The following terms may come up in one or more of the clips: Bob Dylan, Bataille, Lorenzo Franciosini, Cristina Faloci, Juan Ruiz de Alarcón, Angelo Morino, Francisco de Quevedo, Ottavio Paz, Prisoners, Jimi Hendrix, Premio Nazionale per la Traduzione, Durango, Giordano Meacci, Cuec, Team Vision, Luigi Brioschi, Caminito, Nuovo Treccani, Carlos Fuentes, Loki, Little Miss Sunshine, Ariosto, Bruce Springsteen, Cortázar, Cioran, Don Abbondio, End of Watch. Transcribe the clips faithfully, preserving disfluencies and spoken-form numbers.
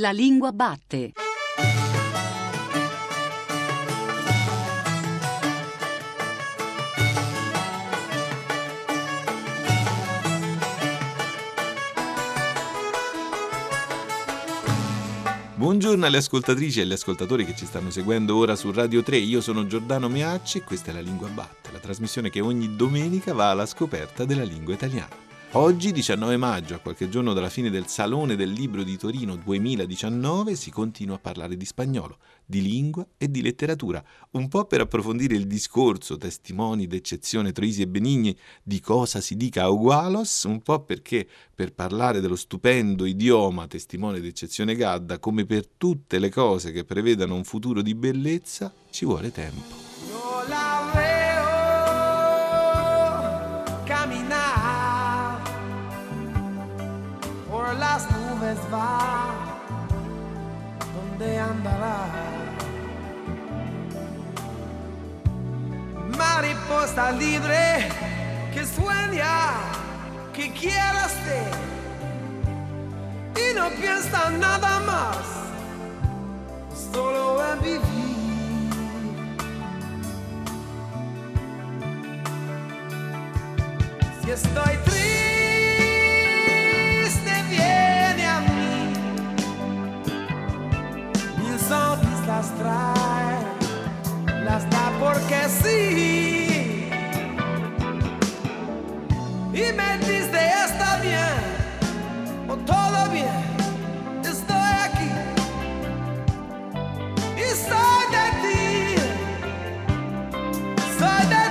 La lingua batte. Buongiorno alle ascoltatrici e agli ascoltatori che ci stanno seguendo ora su Radio tre. Io sono Giordano Meacci e questa è La Lingua Batte, la trasmissione che ogni domenica va alla scoperta della lingua italiana. Oggi, diciannove maggio, a qualche giorno dalla fine del Salone del Libro di Torino duemiladiciannove, si continua a parlare di spagnolo, di lingua e di letteratura, un po' per approfondire il discorso, testimoni d'eccezione Troisi e Benigni, di cosa si dica a Ugualos, un po' perché per parlare dello stupendo idioma testimone d'eccezione Gadda, come per tutte le cose che prevedano un futuro di bellezza, ci vuole tempo. Las nubes va, donde andará, mariposa libre que sueña, que quiere ser y no piensa nada más, solo en vivir. Si estoy triste, las trae, las da porque sí, y me dice está bien, o todo bien, estoy aquí, y soy de ti, soy de ti.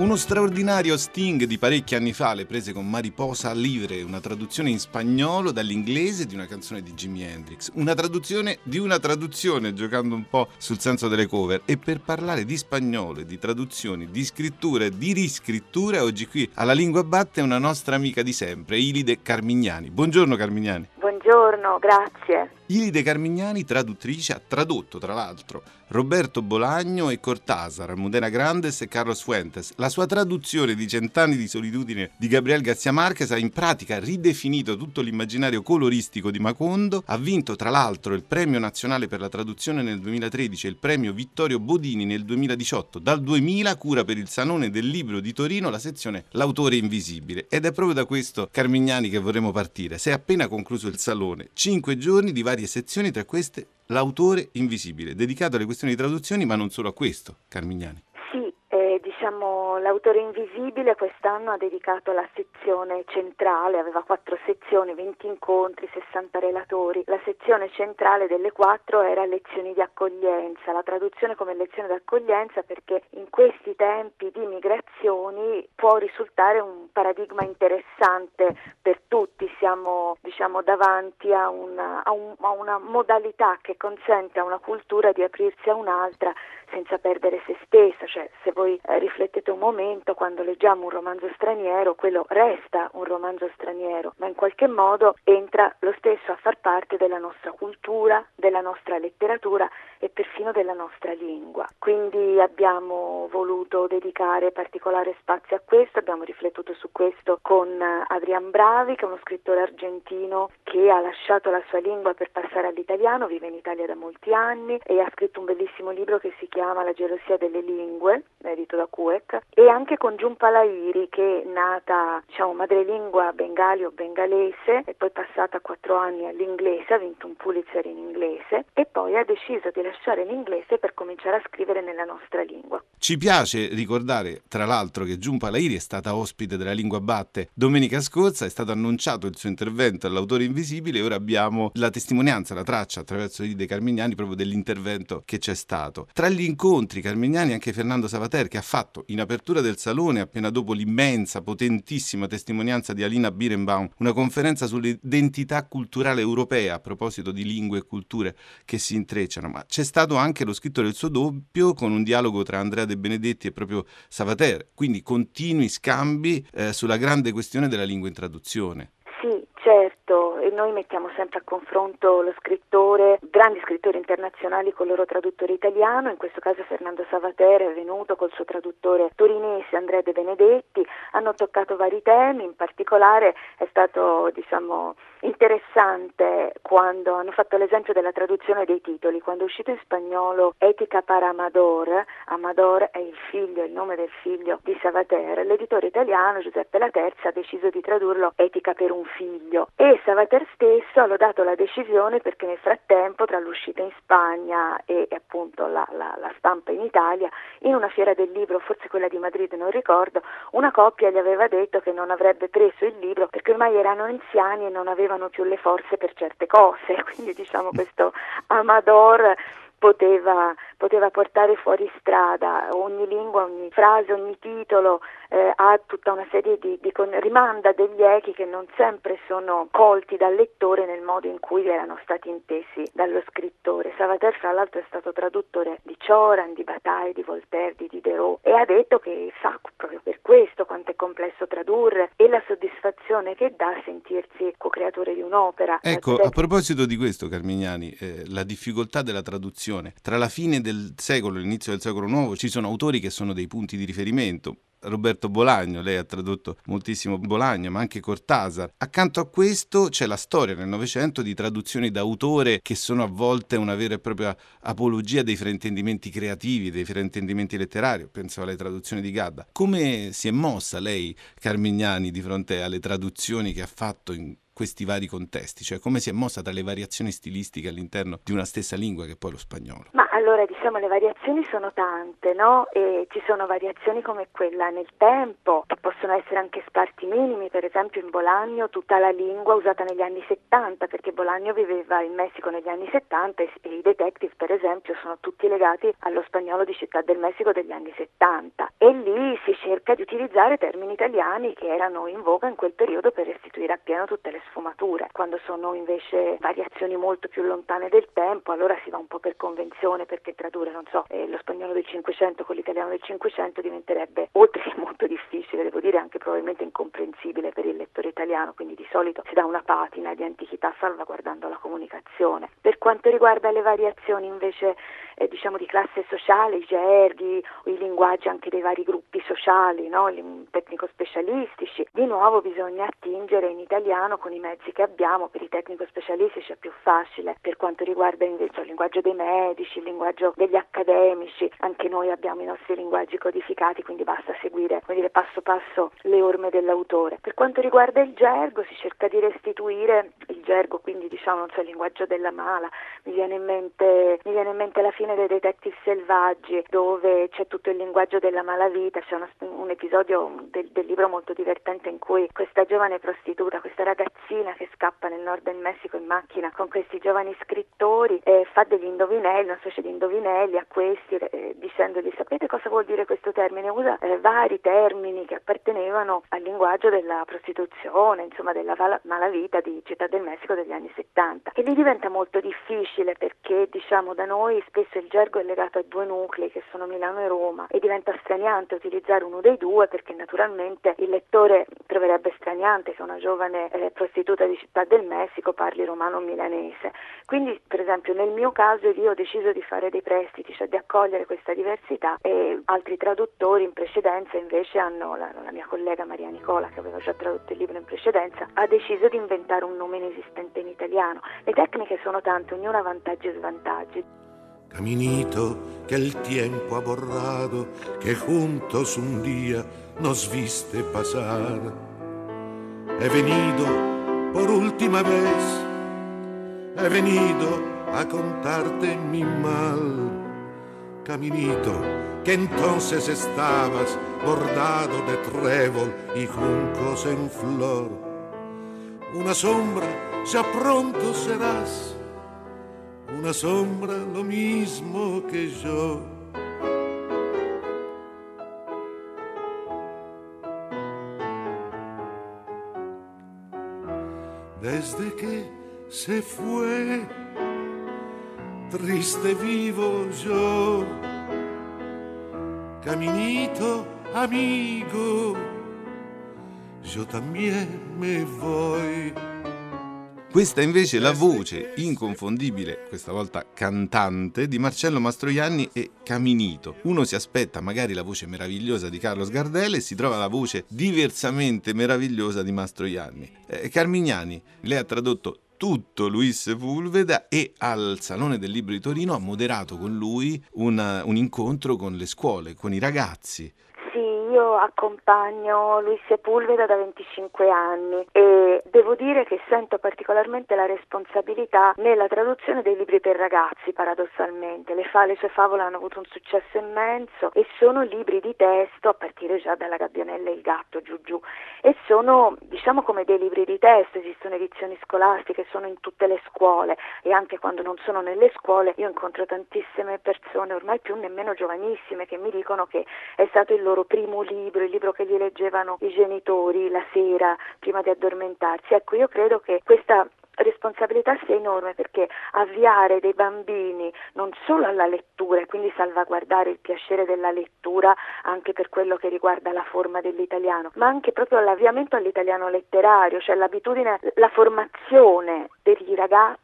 Uno straordinario sting di parecchi anni fa, le prese con Mariposa Libre, una traduzione in spagnolo dall'inglese di una canzone di Jimi Hendrix, una traduzione di una traduzione, giocando un po' sul senso delle cover. E per parlare di spagnolo, di traduzioni, di scrittura e di riscrittura, oggi qui alla Lingua Batte una nostra amica di sempre, Ilide Carmignani. Buongiorno Carmignani. Buongiorno, grazie. Ilide Carmignani, traduttrice, ha tradotto tra l'altro Roberto Bolaño e Cortázar, Modena Grandes e Carlos Fuentes. La sua traduzione di Cent'anni di solitudine di Gabriel García Márquez ha in pratica ridefinito tutto l'immaginario coloristico di Macondo, ha vinto tra l'altro il Premio Nazionale per la Traduzione nel duemilatredici e il Premio Vittorio Bodini nel duemiladiciotto. Dal duemila cura per il Salone del Libro di Torino la sezione L'autore invisibile, ed è proprio da questo, Carmignani, che vorremmo partire. Si è appena concluso il Salone, cinque giorni di vari sezioni, tra queste L'autore invisibile, dedicato alle questioni di traduzioni, ma non solo a questo, Carmignani. Sì, eh, diciamo L'autore invisibile quest'anno ha dedicato la sezione centrale, aveva quattro sezioni, venti incontri, sessanta relatori. La sezione centrale delle quattro era lezioni di accoglienza, la traduzione come lezione d'accoglienza, perché in questi tempi di migrazioni può risultare un paradigma interessante per tutti. Siamo diciamo davanti a una, a, un, a una modalità che consente a una cultura di aprirsi a un'altra senza perdere se stessa, cioè se voi eh, riflettete un momento, quando leggiamo un romanzo straniero, quello resta un romanzo straniero, ma in qualche modo entra lo stesso a far parte della nostra cultura, della nostra letteratura e perfino della nostra lingua. Quindi abbiamo voluto dedicare particolare spazio a questo, abbiamo riflettuto su questo con Adrian Bravi, che è uno scrittore argentino che ha lasciato la sua lingua per passare all'italiano, vive in Italia da molti anni e ha scritto un bellissimo libro che si chiama La gelosia delle lingue, edito da Cuec, e anche con Jhumpa Lahiri, che è nata diciamo madrelingua bengali o bengalese e poi passata a quattro anni all'inglese, ha vinto un Pulitzer in inglese e poi ha deciso di lasciare l'inglese per cominciare a scrivere nella nostra lingua. Ci piace ricordare tra l'altro che Jhumpa Lahiri è stata ospite della Lingua Batte domenica scorsa, è stato annunciato il suo intervento all'Autore invisibile e ora abbiamo la testimonianza, la traccia attraverso Ilide Carmignani proprio dell'intervento che c'è stato. Tra gli incontri, Carmignani, anche Fernando Savater, che ha fatto in apertura del Salone, appena dopo l'immensa, potentissima testimonianza di Alina Birenbaum, una conferenza sull'identità culturale europea a proposito di lingue e culture che si intrecciano, ma c'è stato anche lo scrittore del suo doppio con un dialogo tra Andrea De Benedetti e proprio Savater, quindi continui scambi eh, sulla grande questione della lingua in traduzione. Sì, certo, e noi mettiamo sempre a confronto lo scrittore, grandi scrittori internazionali con il loro traduttore italiano, in questo caso Fernando Savater è venuto col suo traduttore torinese Andrea De Benedetti, hanno toccato vari temi, in particolare è stato diciamo interessante quando hanno fatto l'esempio della traduzione dei titoli. Quando è uscito in spagnolo Etica para Amador, Amador è il figlio, il nome del figlio di Savater, l'editore italiano Giuseppe La Terza ha deciso di tradurlo Etica per un figlio, e Savater stesso ha lodato la decisione perché nel frattempo, tra l'uscita in Spagna e appunto la, la, la stampa in Italia, in una fiera del libro, forse quella di Madrid, non ricordo, una coppia gli aveva detto che non avrebbe preso il libro perché ormai erano anziani e non avevano più le forze per certe cose, quindi diciamo questo Amador poteva, poteva portare fuori strada. Ogni lingua, ogni frase, ogni titolo eh, ha tutta una serie di, di con, rimanda degli echi che non sempre sono colti dal lettore nel modo in cui erano stati intesi dallo scrittore. Savater fra l'altro è stato traduttore di Cioran, di Bataille, di Voltaire, di Diderot, e ha detto che sa proprio per questo quanto è complesso tradurre e la soddisfazione che dà sentirsi co-creatore di un'opera. Ecco, a proposito di questo, Carmignani, eh, la difficoltà della traduzione. Tra la fine del secolo e l'inizio del secolo nuovo ci sono autori che sono dei punti di riferimento. Roberto Bolaño, lei ha tradotto moltissimo Bolaño, ma anche Cortázar. Accanto a questo c'è la storia nel Novecento di traduzioni da autore che sono a volte una vera e propria apologia dei fraintendimenti creativi, dei fraintendimenti letterari. Penso alle traduzioni di Gadda. Come si è mossa lei, Carmignani, di fronte alle traduzioni che ha fatto in questi vari contesti, cioè come si è mossa tra le variazioni stilistiche all'interno di una stessa lingua che è poi lo spagnolo? Ma allora diciamo le variazioni sono tante, no? E ci sono variazioni come quella nel tempo, che possono essere anche sparti minimi, per esempio in Bolaño tutta la lingua usata negli anni settanta, perché Bolaño viveva in Messico negli anni settanta e, e i detective per esempio sono tutti legati allo spagnolo di Città del Messico degli anni settanta, e lì si cerca di utilizzare termini italiani che erano in voga in quel periodo per restituire appieno tutte le sfumature. Quando sono invece variazioni molto più lontane del tempo, allora si va un po' per convenzione, perché tradurre, non so, eh, lo spagnolo del Cinquecento con l'italiano del Cinquecento diventerebbe, oltre che molto difficile, devo dire anche probabilmente incomprensibile per il lettore italiano, quindi di solito si dà una patina di antichità salvaguardando la comunicazione. Per quanto riguarda le variazioni invece eh, diciamo di classe sociale, i gerghi, i linguaggi anche dei vari gruppi sociali, no? Tecnico-specialistici, di nuovo bisogna attingere in italiano con i mezzi che abbiamo. Per i tecnico-specialistici è più facile, per quanto riguarda invece il linguaggio dei medici, il linguaggio degli accademici, anche noi abbiamo i nostri linguaggi codificati, quindi basta seguire, come dire, passo passo le orme dell'autore. Per quanto riguarda il gergo si cerca di restituire il gergo, quindi diciamo, non so, il linguaggio della mala, mi viene in mente, mi viene in mente la fine dei Detective Selvaggi, dove c'è tutto il linguaggio della malavita. C'è una, un episodio del, del libro molto divertente in cui questa giovane prostituta, questa ragazzina che scappa nel nord del Messico in macchina con questi giovani scrittori e fa degli indovinelli, una specie di indovinelli a questi, eh, dicendogli: sapete cosa vuol dire questo termine? Usa eh, vari termini che appartenevano al linguaggio della prostituzione, insomma della val- malavita di Città del Messico degli anni settanta. E lì diventa molto difficile, perché diciamo da noi spesso il gergo è legato a due nuclei che sono Milano e Roma, e diventa straniante utilizzare uno dei due, perché naturalmente il lettore troverebbe straniante che una giovane eh, prostituzione di Città del Messico parli romano milanese. Quindi per esempio nel mio caso io ho deciso di fare dei prestiti, cioè di accogliere questa diversità, e altri traduttori in precedenza invece hanno, la, la mia collega Maria Nicola, che aveva già tradotto il libro in precedenza, ha deciso di inventare un nome inesistente in italiano. Le tecniche sono tante, ognuna ha vantaggi e svantaggi. Caminito che il tempo ha borrado, che juntos un día nos viste pasar, è venido por última vez, he venido a contarte mi mal. Caminito, que entonces estabas bordado de trébol y juncos en flor. Una sombra ya pronto serás, una sombra lo mismo que yo. Desde que se fue, triste vivo yo. Caminito amigo, yo también me voy. Questa invece è la voce inconfondibile, questa volta cantante, di Marcello Mastroianni e Caminito. Uno si aspetta magari la voce meravigliosa di Carlo Sgardella e si trova la voce diversamente meravigliosa di Mastroianni. Eh, Carmignani, lei ha tradotto tutto Luis Sepúlveda e al Salone del Libro di Torino ha moderato con lui una, un incontro con le scuole, con i ragazzi. Io accompagno Luis Sepúlveda da venticinque anni e devo dire che sento particolarmente la responsabilità nella traduzione dei libri per ragazzi, paradossalmente. Le, fa, le sue favole hanno avuto un successo immenso e sono libri di testo, a partire già dalla Gabbianella e il gatto, giù giù, e sono, diciamo, come dei libri di testo. Esistono edizioni scolastiche, sono in tutte le scuole e anche quando non sono nelle scuole io incontro tantissime persone, ormai più nemmeno giovanissime, che mi dicono che è stato il loro primo libro, il libro che gli leggevano i genitori la sera prima di addormentarsi. Ecco, io credo che questa responsabilità sia enorme, perché avviare dei bambini non solo alla lettura e quindi salvaguardare il piacere della lettura anche per quello che riguarda la forma dell'italiano, ma anche proprio l'avviamento all'italiano letterario, cioè l'abitudine, la formazione degli ragazzi,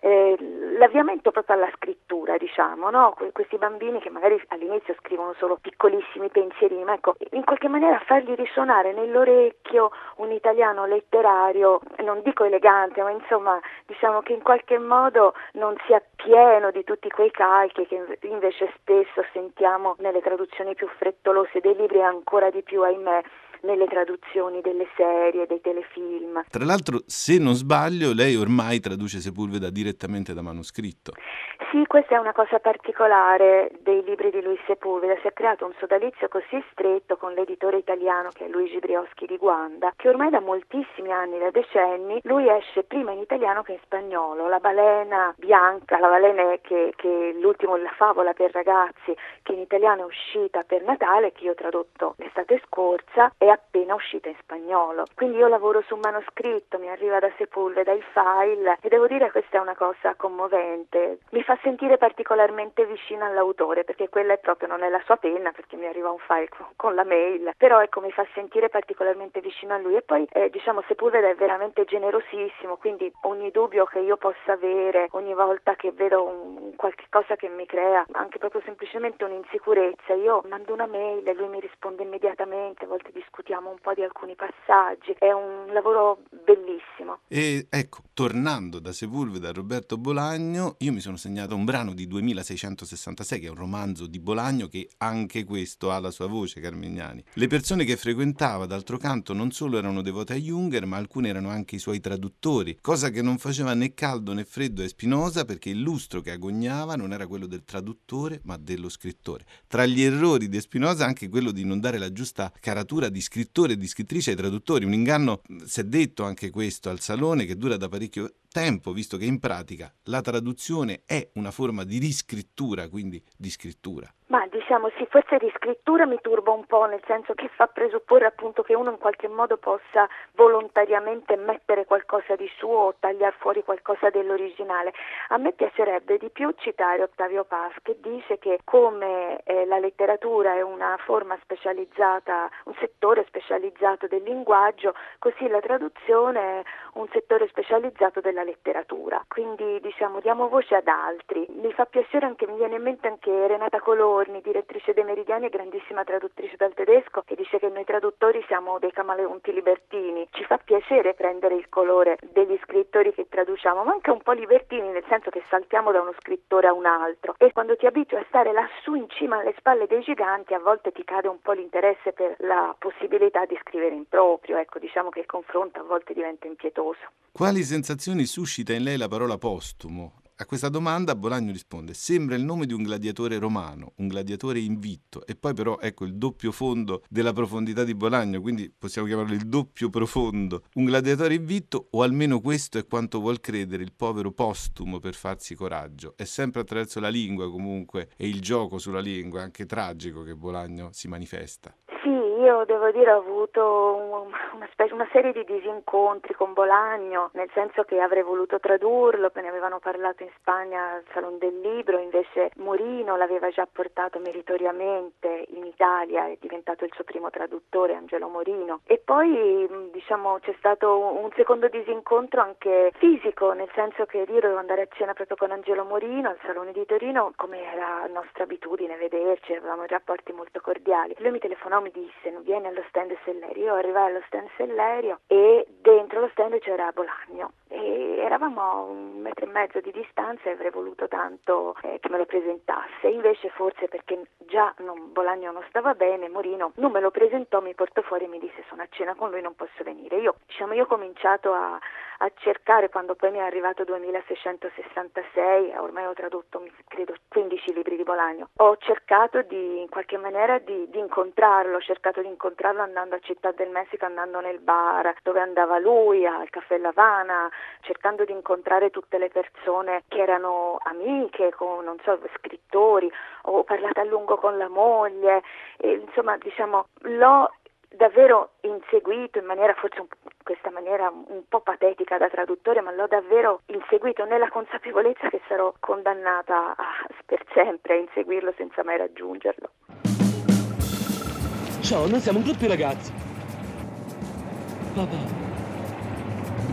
eh, l'avviamento proprio alla scrittura, diciamo, no? Que- questi bambini che magari all'inizio scrivono solo piccolissimi pensierini, ma ecco, in qualche maniera fargli risuonare nell'orecchio un italiano letterario, non dico elegante, ma insomma, diciamo che in qualche modo non sia pieno di tutti quei calchi che invece spesso sentiamo nelle traduzioni più frettolose dei libri e ancora di più, ahimè, nelle traduzioni delle serie, dei telefilm. Tra l'altro, se non sbaglio, lei ormai traduce Sepúlveda direttamente da manoscritto. Sì, questa è una cosa particolare dei libri di Luis Sepúlveda. Si è creato un sodalizio così stretto con l'editore italiano che è Luigi Brioschi di Guanda, che ormai da moltissimi anni, da decenni, lui esce prima in italiano che in spagnolo. La balena bianca, la balena è che, che l'ultimo, la favola per ragazzi, che in italiano è uscita per Natale, che io ho tradotto l'estate scorsa, è appena uscita in spagnolo. Quindi io lavoro su un manoscritto, mi arriva da Sepúlveda il file e devo dire questa è una cosa commovente. Mi fa sentire particolarmente vicina all'autore, perché quella è proprio, non è la sua penna, perché mi arriva un file con la mail, però ecco, mi fa sentire particolarmente vicina a lui. E poi eh, diciamo Sepúlveda è veramente generosissimo, quindi ogni dubbio che io possa avere, ogni volta che vedo un, qualche cosa che mi crea anche proprio semplicemente un'insicurezza, io mando una mail e lui mi risponde immediatamente, a volte discuto un po' di alcuni passaggi. È un lavoro bellissimo. E ecco, tornando da Sepúlveda a Roberto Bolaño, io mi sono segnato un brano di duemilaseicentosessantasei che è un romanzo di Bolaño, che anche questo ha la sua voce, Carmignani. Le persone che frequentava, d'altro canto, non solo erano devote a Junger, ma alcune erano anche i suoi traduttori, cosa che non faceva né caldo né freddo a Spinoza, perché il lustro che agognava non era quello del traduttore ma dello scrittore. Tra gli errori di Spinoza anche quello di non dare la giusta caratura di scrittore e di scrittrice ai traduttori, un inganno, si è detto anche questo al Salone, che dura da parecchio tempo, visto che in pratica la traduzione è una forma di riscrittura, quindi di scrittura. Ma diciamo sì, forse di scrittura mi turba un po', nel senso che fa presupporre appunto che uno in qualche modo possa volontariamente mettere qualcosa di suo o tagliar fuori qualcosa dell'originale. A me piacerebbe di più citare Ottavio Paz, che dice che come eh, la letteratura è una forma specializzata, un settore specializzato del linguaggio, così la traduzione è un settore specializzato della letteratura. Quindi diciamo diamo voce ad altri. Mi fa piacere anche, mi viene in mente anche Renata Coloni, direttrice dei Meridiani e grandissima traduttrice dal tedesco, che dice che noi traduttori siamo dei camaleonti libertini. Ci fa piacere prendere il colore degli scrittori che traduciamo, ma anche un po' libertini, nel senso che saltiamo da uno scrittore a un altro, e quando ti abitui a stare lassù in cima alle spalle dei giganti, a volte ti cade un po' l'interesse per la possibilità di scrivere in proprio. Ecco, diciamo che il confronto a volte diventa impietoso. Quali sensazioni suscita in lei la parola postumo? A questa domanda Bolaño risponde: sembra il nome di un gladiatore romano, un gladiatore invitto, e poi però ecco il doppio fondo della profondità di Bolaño, quindi possiamo chiamarlo il doppio profondo, un gladiatore invitto, o almeno questo è quanto vuol credere il povero postumo per farsi coraggio. È sempre attraverso la lingua comunque, e il gioco sulla lingua, anche tragico, che Bolaño si manifesta. Sì. Io devo dire ho avuto un, una, specie, una serie di disincontri con Bolaño, nel senso che avrei voluto tradurlo, ne avevano parlato in Spagna al Salone del Libro, invece Morino l'aveva già portato meritoriamente in Italia, è diventato il suo primo traduttore, Angelo Morino. E poi diciamo c'è stato un secondo disincontro anche fisico, nel senso che io dovevo andare a cena proprio con Angelo Morino al Salone di Torino, come era nostra abitudine vederci, avevamo rapporti molto cordiali. Lui mi telefonò, mi disse: vieni allo stand Sellerio. Io arrivai allo stand Sellerio e dentro lo stand c'era Bolaño e eravamo a un metro e mezzo di distanza e avrei voluto tanto eh, che me lo presentasse, invece forse perché già non, Bolaño non stava bene, Morino non me lo presentò, mi portò fuori e mi disse: sono a cena con lui, non posso venire. Io diciamo io ho cominciato a, a cercare, quando poi mi è arrivato duemilaseicentosessantasei, ormai ho tradotto credo quindici libri di Bolaño, ho cercato di in qualche maniera di, di incontrarlo, cercare di incontrarlo andando a Città del Messico, andando nel bar dove andava lui, al Caffè L'Avana, cercando di incontrare tutte le persone che erano amiche, con non so, scrittori, ho parlato a lungo con la moglie, e, insomma diciamo l'ho davvero inseguito in maniera forse un, questa maniera un po' patetica da traduttore, ma l'ho davvero inseguito nella consapevolezza che sarò condannata a, per sempre a inseguirlo senza mai raggiungerlo. Ciao, noi siamo un gruppo di ragazzi. Papà.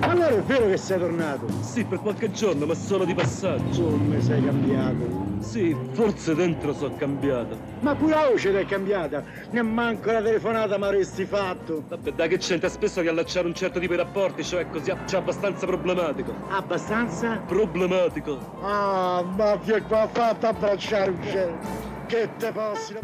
Allora è vero che sei tornato? Sì, per qualche giorno, ma sono di passaggio. Come sei cambiato? Sì, forse dentro sono cambiato. Ma pure la voce è cambiata. Nemmanco la telefonata mi avresti fatto. Vabbè, dai, che c'entra, spesso riallacciare un certo tipo di rapporti, cioè così, c'è abbastanza problematico. Abbastanza? Problematico. Ah, ma chi è qua fatto abbracciare un cielo? Che te posso...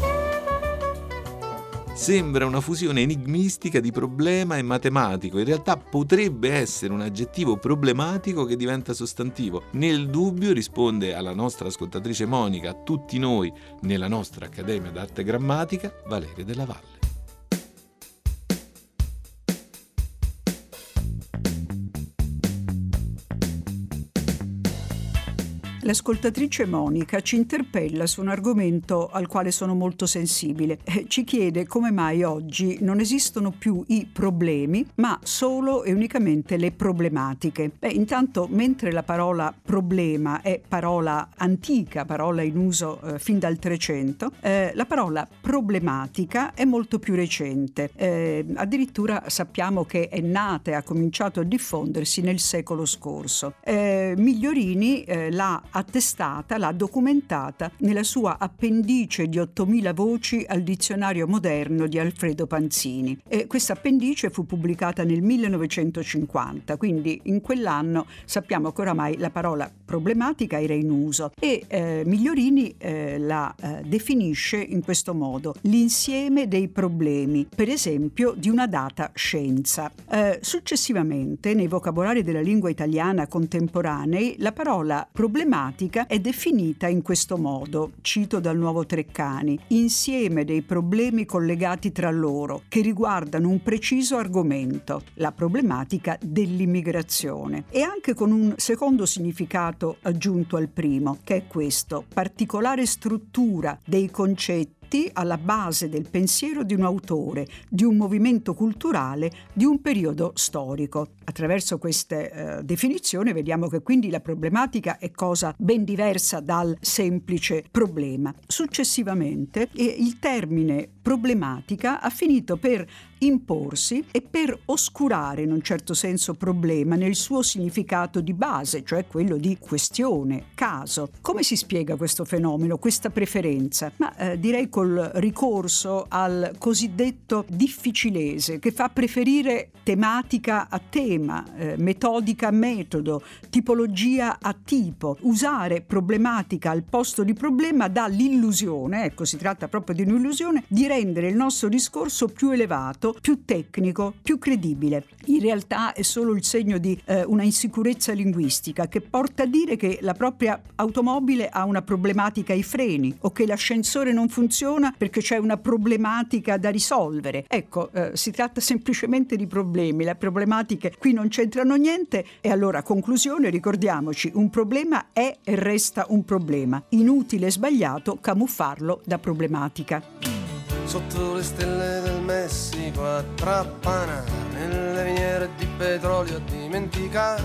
Sembra una fusione enigmistica di problema e matematico, in realtà potrebbe essere un aggettivo problematico che diventa sostantivo. Nel dubbio risponde alla nostra ascoltatrice Monica, a tutti noi, nella nostra Accademia d'Arte Grammatica, Valeria Della Valle. L'ascoltatrice Monica ci interpella su un argomento al quale sono molto sensibile. Ci chiede come mai oggi non esistono più i problemi, ma solo e unicamente le problematiche. Beh, intanto, mentre la parola problema è parola antica, parola in uso eh, fin dal Trecento, eh, la parola problematica è molto più recente. Eh, addirittura sappiamo che è nata e ha cominciato a diffondersi nel secolo scorso. Eh, Migliorini eh, l'ha attestata, l'ha documentata nella sua appendice di ottomila voci al dizionario moderno di Alfredo Panzini. E questa appendice fu pubblicata nel millenovecentocinquanta, quindi in quell'anno sappiamo che oramai la parola problematica era in uso e eh, Migliorini eh, la eh, definisce in questo modo: l'insieme dei problemi, per esempio, di una data scienza. Eh, successivamente, nei vocabolari della lingua italiana contemporanei, la parola problematica è definita in questo modo, cito dal Nuovo Treccani: insieme dei problemi collegati tra loro che riguardano un preciso argomento, la problematica dell'immigrazione. E anche con un secondo significato aggiunto al primo, che è questo: particolare struttura dei concetti alla base del pensiero di un autore, di un movimento culturale, di un periodo storico. Attraverso queste eh, definizioni vediamo che quindi la problematica è cosa ben diversa dal semplice problema. Successivamente eh, il termine problematica ha finito per imporsi e per oscurare in un certo senso problema nel suo significato di base, cioè quello di questione, caso. Come si spiega questo fenomeno, questa preferenza? Ma eh, direi col ricorso al cosiddetto difficilese, che fa preferire tematica a tema, eh, metodica a metodo, tipologia a tipo. Usare problematica al posto di problema dà l'illusione, ecco si tratta proprio di un'illusione, di rendere il nostro discorso più elevato, più tecnico, più credibile. In realtà è solo il segno di eh, una insicurezza linguistica che porta a dire che la propria automobile ha una problematica ai freni o che l'ascensore non funziona perché c'è una problematica da risolvere. Ecco, eh, si tratta semplicemente di problemi, le problematiche qui non c'entrano niente. E allora, conclusione, ricordiamoci: un problema è e resta un problema, inutile e sbagliato camuffarlo da problematica. sotto le stelle del Messico a Trapana, nelle miniere di petrolio a dimenticare,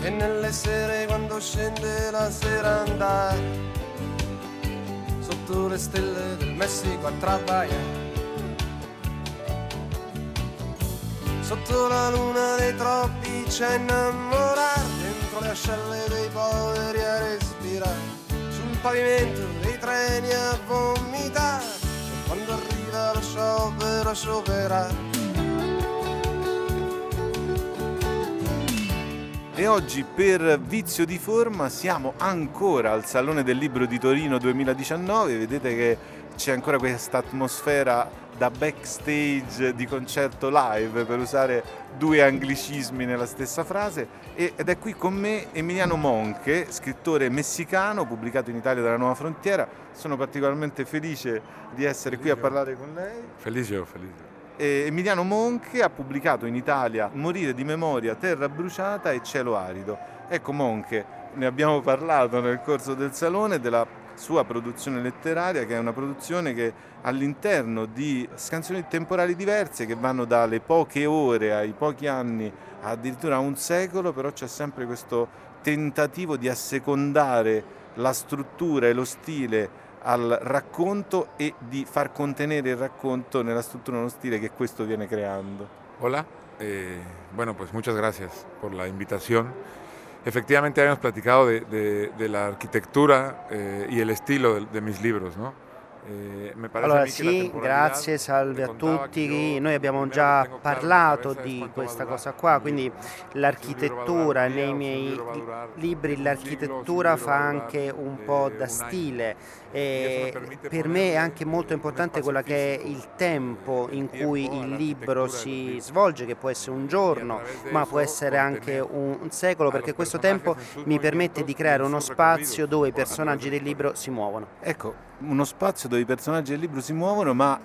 e nelle sere quando scende la sera andare, sotto le stelle del Messico a travagliare, sotto la luna dei tropici a innamorare, dentro le ascelle dei poveri a respirare, sul pavimento dei treni a vomitare, quando arriva lo sciopero a scioperare. E oggi per vizio di forma siamo ancora al Salone del Libro di Torino duemiladiciannove, vedete che c'è ancora questa atmosfera da backstage di concerto live, per usare due anglicismi nella stessa frase, ed è qui con me Emiliano Monge, scrittore messicano, pubblicato in Italia dalla Nuova Frontiera. Sono particolarmente felice di essere felice. qui a parlare con lei. Felice, felice. E Emiliano Monge ha pubblicato in Italia Morire di memoria, Terra bruciata e Cielo arido. Ecco Monge, ne abbiamo parlato nel corso del Salone, della sua produzione letteraria, che è una produzione che all'interno di scansioni temporali diverse che vanno dalle poche ore ai pochi anni addirittura a un secolo, però c'è sempre questo tentativo di assecondare la struttura e lo stile al racconto e di far contenere il racconto nella struttura e nello stile che questo viene creando. Hola, eh, bueno pues muchas gracias por la invitación. Efectivamente habíamos platicado de, de, de la arquitectura eh, y el estilo de, de mis libros, ¿no? Eh, me parece allora a sì, grazie, salve a tutti. Noi abbiamo già parlato di questa cosa qua, quindi l'architettura, nei miei libri l'architettura fa anche un po' da stile. E per me è anche molto importante quello che è il tempo in cui il libro si svolge, che può essere un giorno ma può essere anche un secolo, perché questo tempo mi permette di creare uno spazio dove i personaggi del libro si muovono. Ecco, uno spazio dove i personaggi del libro si muovono, ma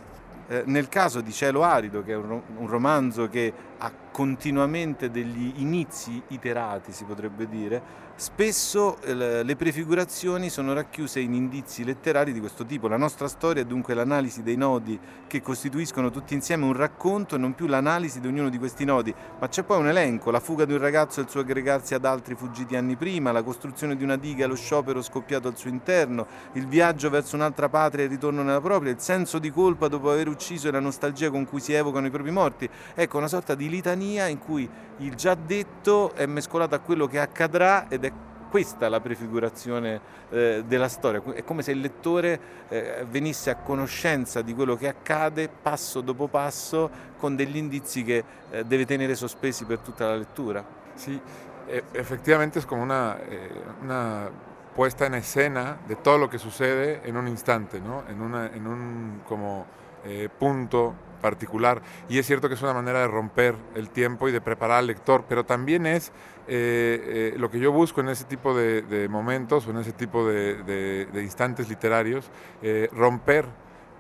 nel caso di Cielo arido, che è un romanzo che ha continuamente degli inizi iterati, si potrebbe dire, spesso le prefigurazioni sono racchiuse in indizi letterari di questo tipo. La nostra storia è dunque l'analisi dei nodi che costituiscono tutti insieme un racconto e non più l'analisi di ognuno di questi nodi, ma c'è poi un elenco: la fuga di un ragazzo e il suo aggregarsi ad altri fuggiti anni prima, la costruzione di una diga e lo sciopero scoppiato al suo interno, il viaggio verso un'altra patria e il ritorno nella propria, il senso di colpa dopo aver ucciso e la nostalgia con cui si evocano i propri morti. Ecco, una sorta di litania in cui il già detto è mescolato a quello che accadrà, ed è questa la prefigurazione eh, della storia. È come se il lettore eh, venisse a conoscenza di quello che accade passo dopo passo, con degli indizi che eh, deve tenere sospesi per tutta la lettura. Sì, eh, effettivamente è come una, eh, una puesta in escena di tutto lo che succede in un istante, no? In, una, in un come Eh, punto particular, y es cierto que es una manera de romper el tiempo y de preparar al lector, pero también es eh, eh, lo que yo busco en ese tipo de, de momentos o en ese tipo de, de, de instantes literarios, eh, romper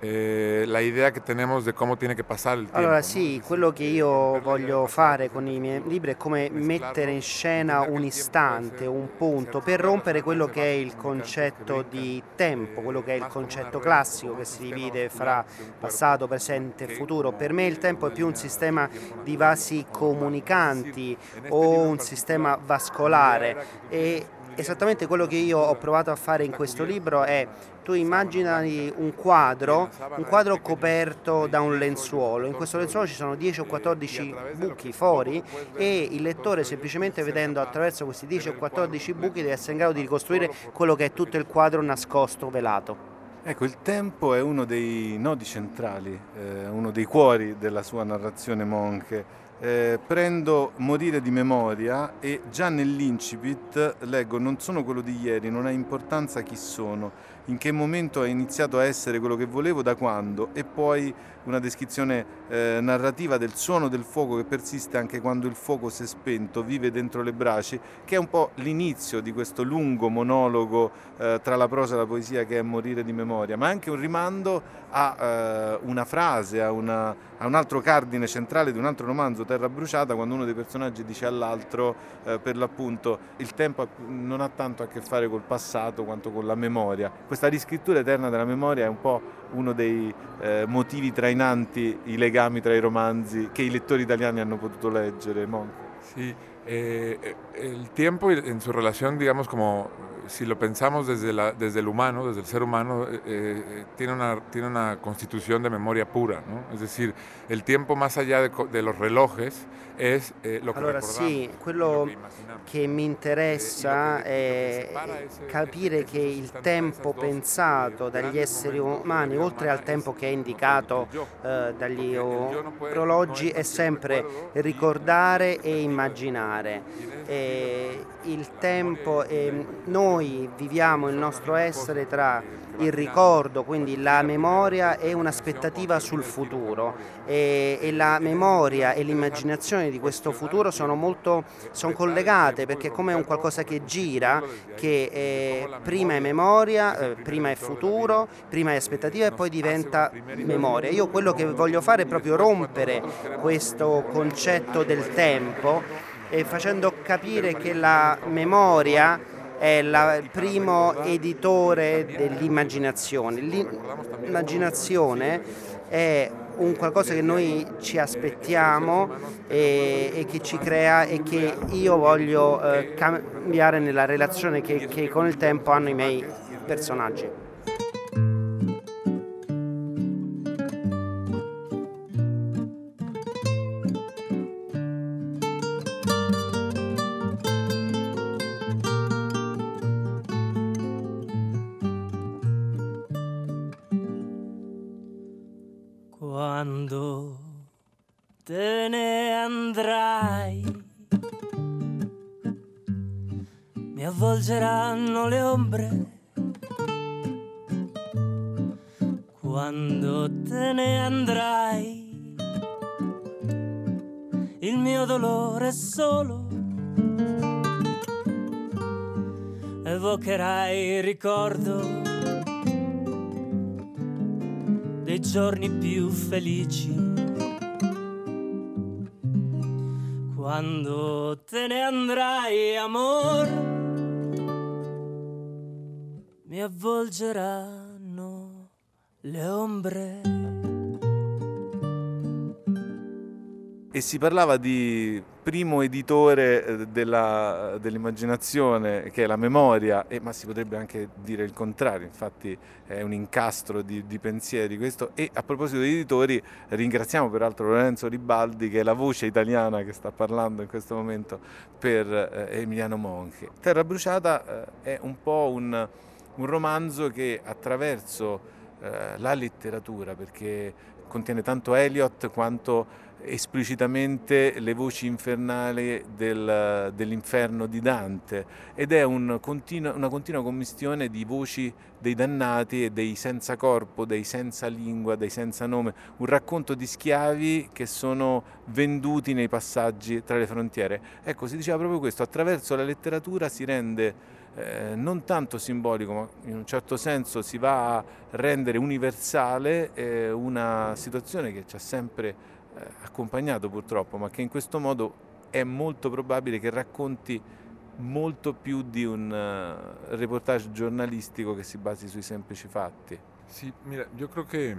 Eh, la idea che abbiamo di come tiene che passare il tempo. Allora sì, quello che io voglio fare con i miei libri è come mettere in scena un istante, un punto, per rompere quello che è il concetto di tempo, quello che è il concetto classico che si divide fra passato, presente e futuro. Per me il tempo è più un sistema di vasi comunicanti o un sistema vascolare, e esattamente quello che io ho provato a fare in questo libro è: tu immaginali un quadro, un quadro coperto da un lenzuolo, in questo lenzuolo ci sono dieci o quattordici buchi fuori, e il lettore semplicemente vedendo attraverso questi dieci o quattordici buchi deve essere in grado di ricostruire quello che è tutto il quadro nascosto, velato. Ecco, il tempo è uno dei nodi centrali, eh, uno dei cuori della sua narrazione Monge. Eh, prendo Morire di memoria e già nell'incipit leggo: non sono quello di ieri, non ha importanza chi sono, in che momento è iniziato a essere quello che volevo, da quando, e poi una descrizione eh, narrativa del suono del fuoco che persiste anche quando il fuoco si è spento, vive dentro le braci, che è un po' l'inizio di questo lungo monologo eh, tra la prosa e la poesia che è Morire di memoria, ma anche un rimando a eh, una frase, a, una, a un altro cardine centrale di un altro romanzo appunto Terra bruciata, quando uno dei personaggi dice all'altro eh, per l'appunto il tempo non ha tanto a che fare col passato quanto con la memoria. Questa riscrittura eterna della memoria è un po' uno dei eh, motivi trainanti, i legami tra i romanzi che i lettori italiani hanno potuto leggere. Monge. Sí, eh, el tiempo en su relación, digamos, como si lo pensamos desde, la, desde el humano, desde el ser humano, eh, tiene, una, tiene una constitución de memoria pura, ¿no? Es decir, el tiempo más allá de, de los relojes es eh, lo que allora, recordamos. Allora sì, quello che mi interessa eh, è capire che il tempo pensato dagli esseri umani, oltre al tempo che è indicato eh, dagli orologi, è sempre ricordare e immaginare. Eh, il tempo è non Noi viviamo il nostro essere tra il ricordo, quindi la memoria, e un'aspettativa sul futuro, e, e la memoria e l'immaginazione di questo futuro sono molto sono collegate, perché come un qualcosa che gira, che eh, prima è memoria, eh, prima è futuro, prima è aspettativa e poi diventa memoria. Io quello che voglio fare è proprio rompere questo concetto del tempo, eh, facendo capire che la memoria è la, il primo editore dell'immaginazione. L'immaginazione è un qualcosa che noi ci aspettiamo e, e che ci crea, e che io voglio eh, cambiare nella relazione che, che con il tempo hanno i miei personaggi. Quando te ne andrai, mi avvolgeranno le ombre. Quando te ne andrai, il mio dolore è solo. Evocherai il ricordo dei giorni più felici. Quando te ne andrai, amor, mi avvolgeranno le ombre. E si parlava di primo editore della, dell'immaginazione, che è la memoria, e, ma si potrebbe anche dire il contrario, infatti è un incastro di, di pensieri questo. E a proposito di editori, ringraziamo peraltro Lorenzo Ribaldi, che è la voce italiana che sta parlando in questo momento per eh, Emiliano Monge. Terra bruciata eh, è un po' un, un romanzo che attraverso eh, la letteratura, perché contiene tanto Eliot quanto esplicitamente le voci infernali del, dell'inferno di Dante, ed è un continua, una continua commistione di voci dei dannati e dei senza corpo, dei senza lingua, dei senza nome, un racconto di schiavi che sono venduti nei passaggi tra le frontiere. Ecco, si diceva proprio questo, attraverso la letteratura si rende eh, non tanto simbolico, ma in un certo senso si va a rendere universale eh, una situazione che c'è sempre accompagnato purtroppo, ma che in questo modo è molto probabile che racconti molto più di un uh, reportage giornalistico che si basi sui semplici fatti. Sí, mira, yo creo que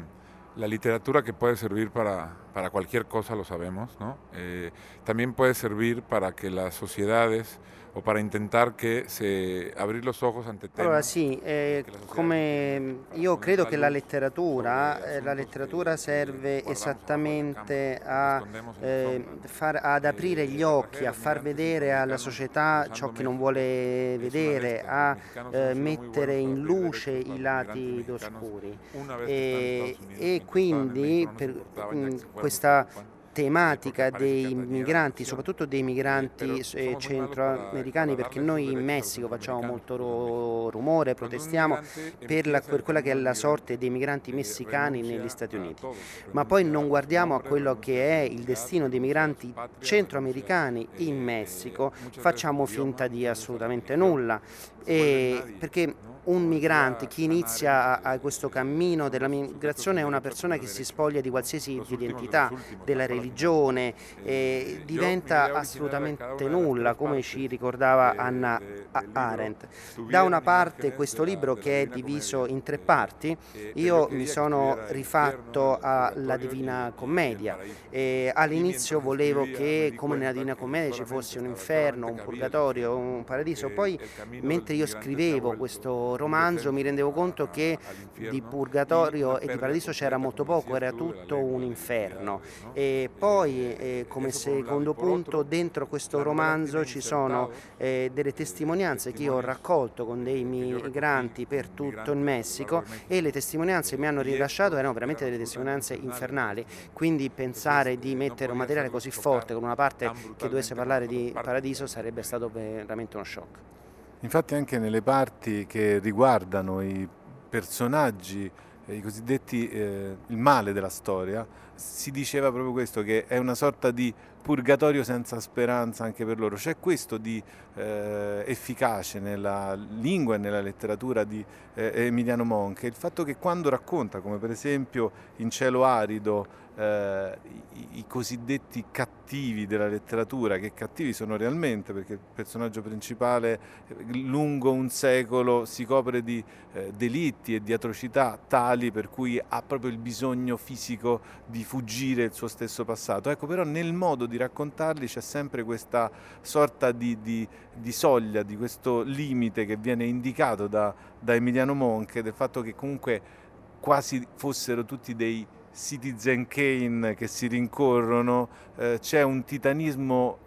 la literatura que puede servir para, para cualquier cosa, lo sabemos, ¿no? Eh, también puede servir para que las sociedades o para intentar che se aprire gli occhi ante te. Allora sì, eh, come io credo che la letteratura, eh, la letteratura serve esattamente a, eh, far, ad aprire gli occhi, a far vedere alla società ciò che non vuole vedere, a eh, mettere in luce i lati oscuri. E, e quindi per mh, questa tematica dei migranti, soprattutto dei migranti eh, centroamericani, perché noi in Messico facciamo molto rumore, protestiamo per, la, per quella che è la sorte dei migranti messicani negli Stati Uniti, ma poi non guardiamo a quello che è il destino dei migranti centroamericani in Messico, facciamo finta di assolutamente nulla. e perché un migrante, chi inizia a, a questo cammino della migrazione, è una persona che si spoglia di qualsiasi identità, della religione, e diventa assolutamente nulla, come ci ricordava Anna Arendt. Da una parte questo libro, che è diviso in tre parti, io mi sono rifatto alla Divina Commedia. All'inizio volevo che, come nella Divina Commedia, ci fosse un inferno, un purgatorio, un paradiso. Poi, mentre io scrivevo questo romanzo, mi rendevo conto che di purgatorio e di paradiso c'era molto poco, era tutto un inferno. E poi eh, come secondo punto, dentro questo romanzo ci sono eh, delle testimonianze che io ho raccolto con dei migranti per tutto il Messico, e le testimonianze che mi hanno rilasciato erano veramente delle testimonianze infernali. Quindi pensare di mettere un materiale così forte con una parte che dovesse parlare di paradiso sarebbe stato veramente uno shock. Infatti anche nelle parti che riguardano i personaggi, i cosiddetti eh, il male della storia, si diceva proprio questo, che è una sorta di purgatorio senza speranza anche per loro. C'è questo di eh, efficace nella lingua e nella letteratura di eh, Emiliano Monge, il fatto che quando racconta, come per esempio in Cielo Arido, eh, i, i cosiddetti cattivi della letteratura, che cattivi sono realmente, perché il personaggio principale lungo un secolo si copre di eh, delitti e di atrocità tali per cui ha proprio il bisogno fisico di fuggire il suo stesso passato. Ecco, però nel modo di raccontarli c'è sempre questa sorta di, di, di soglia, di questo limite che viene indicato da, da Emiliano Monge, del fatto che comunque quasi fossero tutti dei citizen Kane che si rincorrono. Eh, c'è un titanismo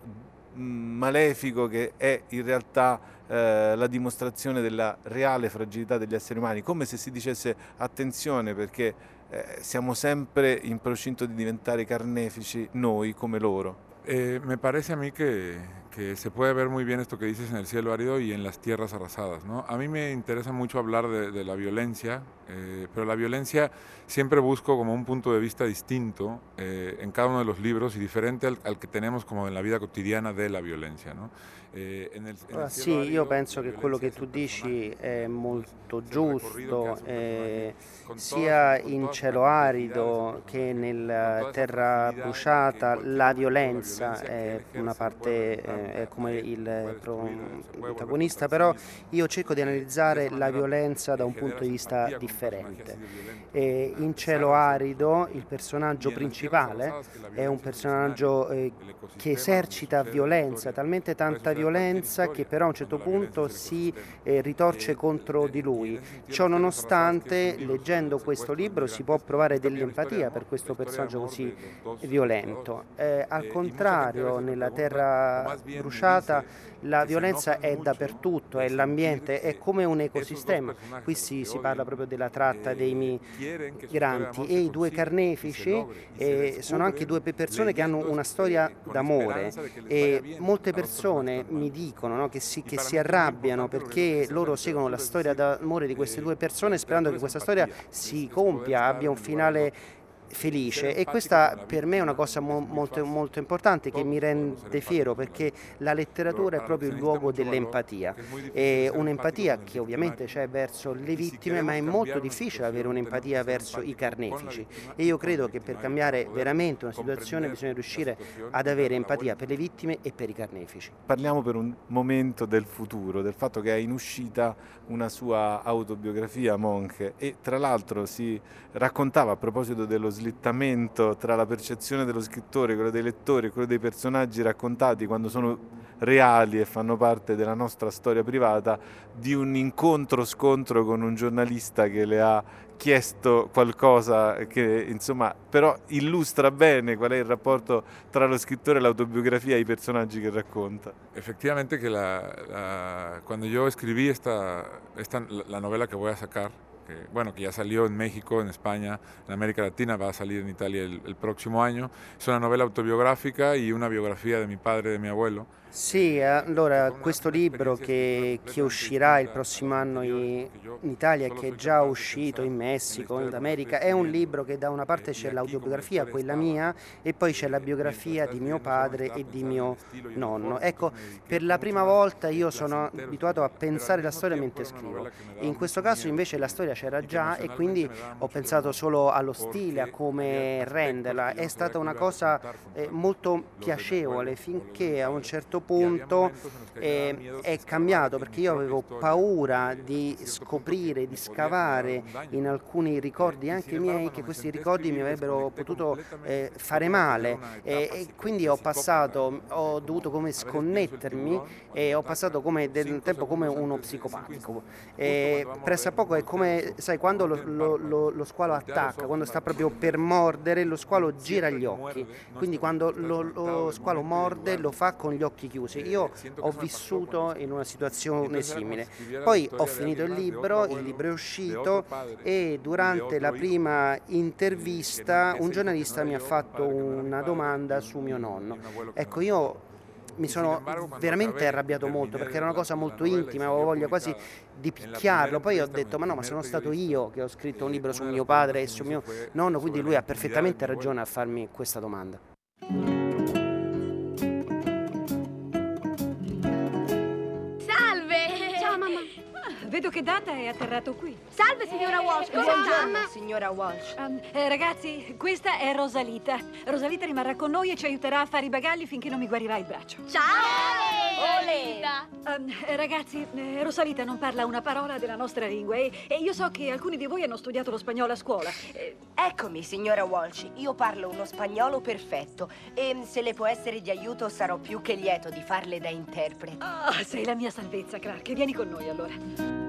malefico che è in realtà eh, la dimostrazione della reale fragilità degli esseri umani, come se si dicesse attenzione, perché eh, siamo sempre in procinto di diventare carnefici noi come loro. Eh, me parece a mí que, que se puede ver muy bien esto que dices en El cielo árido y en las tierras arrasadas, ¿no? A mí me interesa mucho hablar de, de la violencia, eh, pero la violencia siempre busco como un punto de vista distinto eh, en cada uno de los libros y diferente al, al que tenemos como en la vida cotidiana de la violencia, ¿no? Eh, en el, en el sì, árido, io penso che quello che tu dici è molto giusto, eh, sia in Cielo Arido che nella Terra Bruciata la violenza è una parte, è come il protagonista, però io cerco di analizzare la violenza da un punto di vista differente. E in Cielo Arido il personaggio principale è un personaggio che esercita violenza, talmente tanta violenza che però a un certo punto si ritorce contro di lui. Ciò nonostante, leggendo questo libro si può provare dell'empatia per questo personaggio così violento. Al contrario, nella Terra Bruciata la violenza è dappertutto, è l'ambiente, è come un ecosistema. Qui si, si parla proprio della tratta dei migranti, e i due carnefici eh, sono anche due persone che hanno una storia d'amore, e molte persone mi dicono, no, che, si, che si arrabbiano perché loro seguono la storia d'amore di queste due persone sperando che questa storia si compia, abbia un finale felice, e questa per me è una cosa mo molto, molto importante che mi rende fiero, perché la letteratura è proprio il luogo dell'empatia, un'empatia che ovviamente c'è verso le vittime, ma è molto difficile avere un'empatia verso i carnefici, e io credo che per cambiare veramente una situazione bisogna riuscire ad avere empatia per le vittime e per i carnefici. Parliamo per un momento del futuro, del fatto che è in uscita una sua autobiografia, Monge, e tra l'altro si raccontava a proposito dello slittamento tra la percezione dello scrittore, quella dei lettori e quella dei personaggi raccontati quando sono reali e fanno parte della nostra storia privata, di un incontro-scontro con un giornalista che le ha chiesto qualcosa che, insomma, però illustra bene qual è il rapporto tra lo scrittore, l'autobiografia e i personaggi che racconta. Effettivamente che la, la, quando io scrivi esta, esta, la novella che voy a sacar, que, bueno, que ya salió en México, en España, en América Latina, va a salir en Italia el, el próximo año. Es una novela autobiografica y una biografia de mi padre e de mi abuelo. Sì, allora questo libro che, che uscirà il prossimo anno in Italia e che è già uscito in Messico, in America, è un libro che da una parte c'è l'autobiografia, quella mia, e poi c'è la biografia di mio padre e di mio nonno. Ecco, per la prima volta io sono abituato a pensare la storia mentre scrivo. In questo caso invece la storia c'era già e quindi ho pensato solo allo stile, a come renderla. È stata una cosa eh, molto piacevole finché a un certo punto punto eh, è cambiato, perché io avevo paura di scoprire, di scavare in alcuni ricordi anche miei, che questi ricordi mi avrebbero potuto eh, fare male, e, e quindi ho passato, ho dovuto come sconnettermi e ho passato come del tempo come uno psicopatico. E presso a poco è come, sai, quando lo, lo, lo, lo squalo attacca, quando sta proprio per mordere, lo squalo gira gli occhi, quindi quando lo, lo squalo morde lo fa con gli occhi chiusi. Io ho vissuto in una situazione simile. Poi ho finito il libro, il libro è uscito e durante la prima intervista un giornalista mi ha fatto una domanda su mio nonno. Ecco, io mi sono veramente arrabbiato molto perché era una cosa molto intima, avevo voglia quasi di picchiarlo. Poi ho detto, ma no, ma sono stato io che ho scritto un libro su mio padre e su mio nonno, quindi lui ha perfettamente ragione a farmi questa domanda. Vedo che Data è atterrato qui. Salve, signora Walsh. Buongiorno, signora Walsh. Um, eh, ragazzi, questa è Rosalita. Rosalita rimarrà con noi e ci aiuterà a fare i bagagli finché non mi guarirà il braccio. Ciao! Rosalita! Um, eh, ragazzi, eh, Rosalita non parla una parola della nostra lingua e, e io so che alcuni di voi hanno studiato lo spagnolo a scuola. Eh, Eccomi, signora Walsh. Io parlo uno spagnolo perfetto e se le può essere di aiuto sarò più che lieto di farle da interprete. Oh, sei la mia salvezza, Clark. Vieni con noi, allora.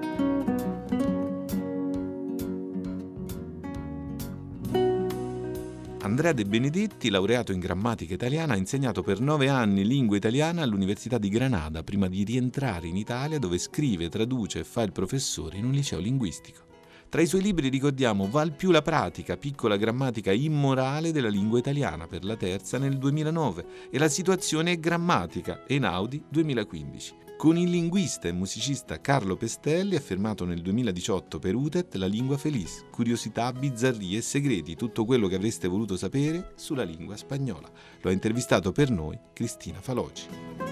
Andrea De Benedetti, laureato in grammatica italiana, ha insegnato per nove anni lingua italiana all'Università di Granada prima di rientrare in Italia, dove scrive, traduce e fa il professore in un liceo linguistico. Tra i suoi libri ricordiamo Val più la pratica, piccola grammatica immorale della lingua italiana per la Terza nel duemilanove e La situazione è grammatica, Einaudi duemilaquindici. Con il linguista e musicista Carlo Pestelli ha firmato nel duemiladiciotto per U T E T La lingua felice, curiosità, bizzarrie e segreti, tutto quello che avreste voluto sapere sulla lingua spagnola. Lo ha intervistato per noi Cristina Faloci.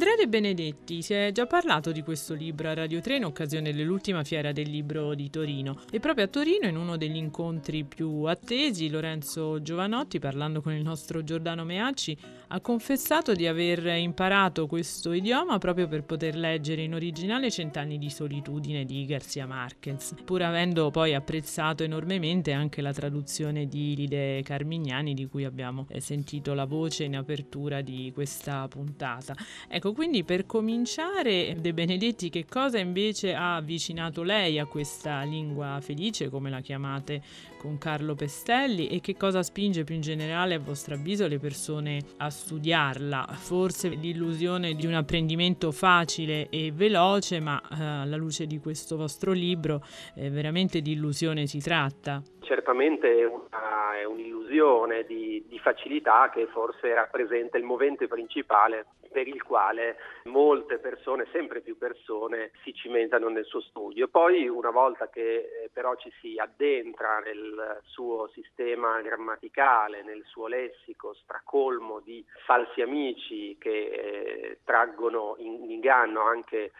Andrea De Benedetti, si è già parlato di questo libro a Radio tre in occasione dell'ultima fiera del libro di Torino e proprio a Torino, in uno degli incontri più attesi, Lorenzo Giovanotti, parlando con il nostro Giordano Meacci, ha confessato di aver imparato questo idioma proprio per poter leggere in originale Cent'anni di solitudine di García Márquez, pur avendo poi apprezzato enormemente anche la traduzione di Ilide Carmignani, di cui abbiamo sentito la voce in apertura di questa puntata. Ecco, quindi per cominciare, De Benedetti, che cosa invece ha avvicinato lei a questa lingua felice, come la chiamate, con Carlo Pestelli, e che cosa spinge più in generale, a vostro avviso, le persone a studiarla? Forse l'illusione di un apprendimento facile e veloce, ma eh, alla luce di questo vostro libro eh, veramente di illusione si tratta? Certamente è, una, è un'illusione di, di facilità che forse rappresenta il movente principale per il quale molte persone, sempre più persone, si cimentano nel suo studio. Poi, una volta che però ci si addentra nel suo sistema grammaticale, nel suo lessico stracolmo di falsi amici che eh, traggono in inganno anche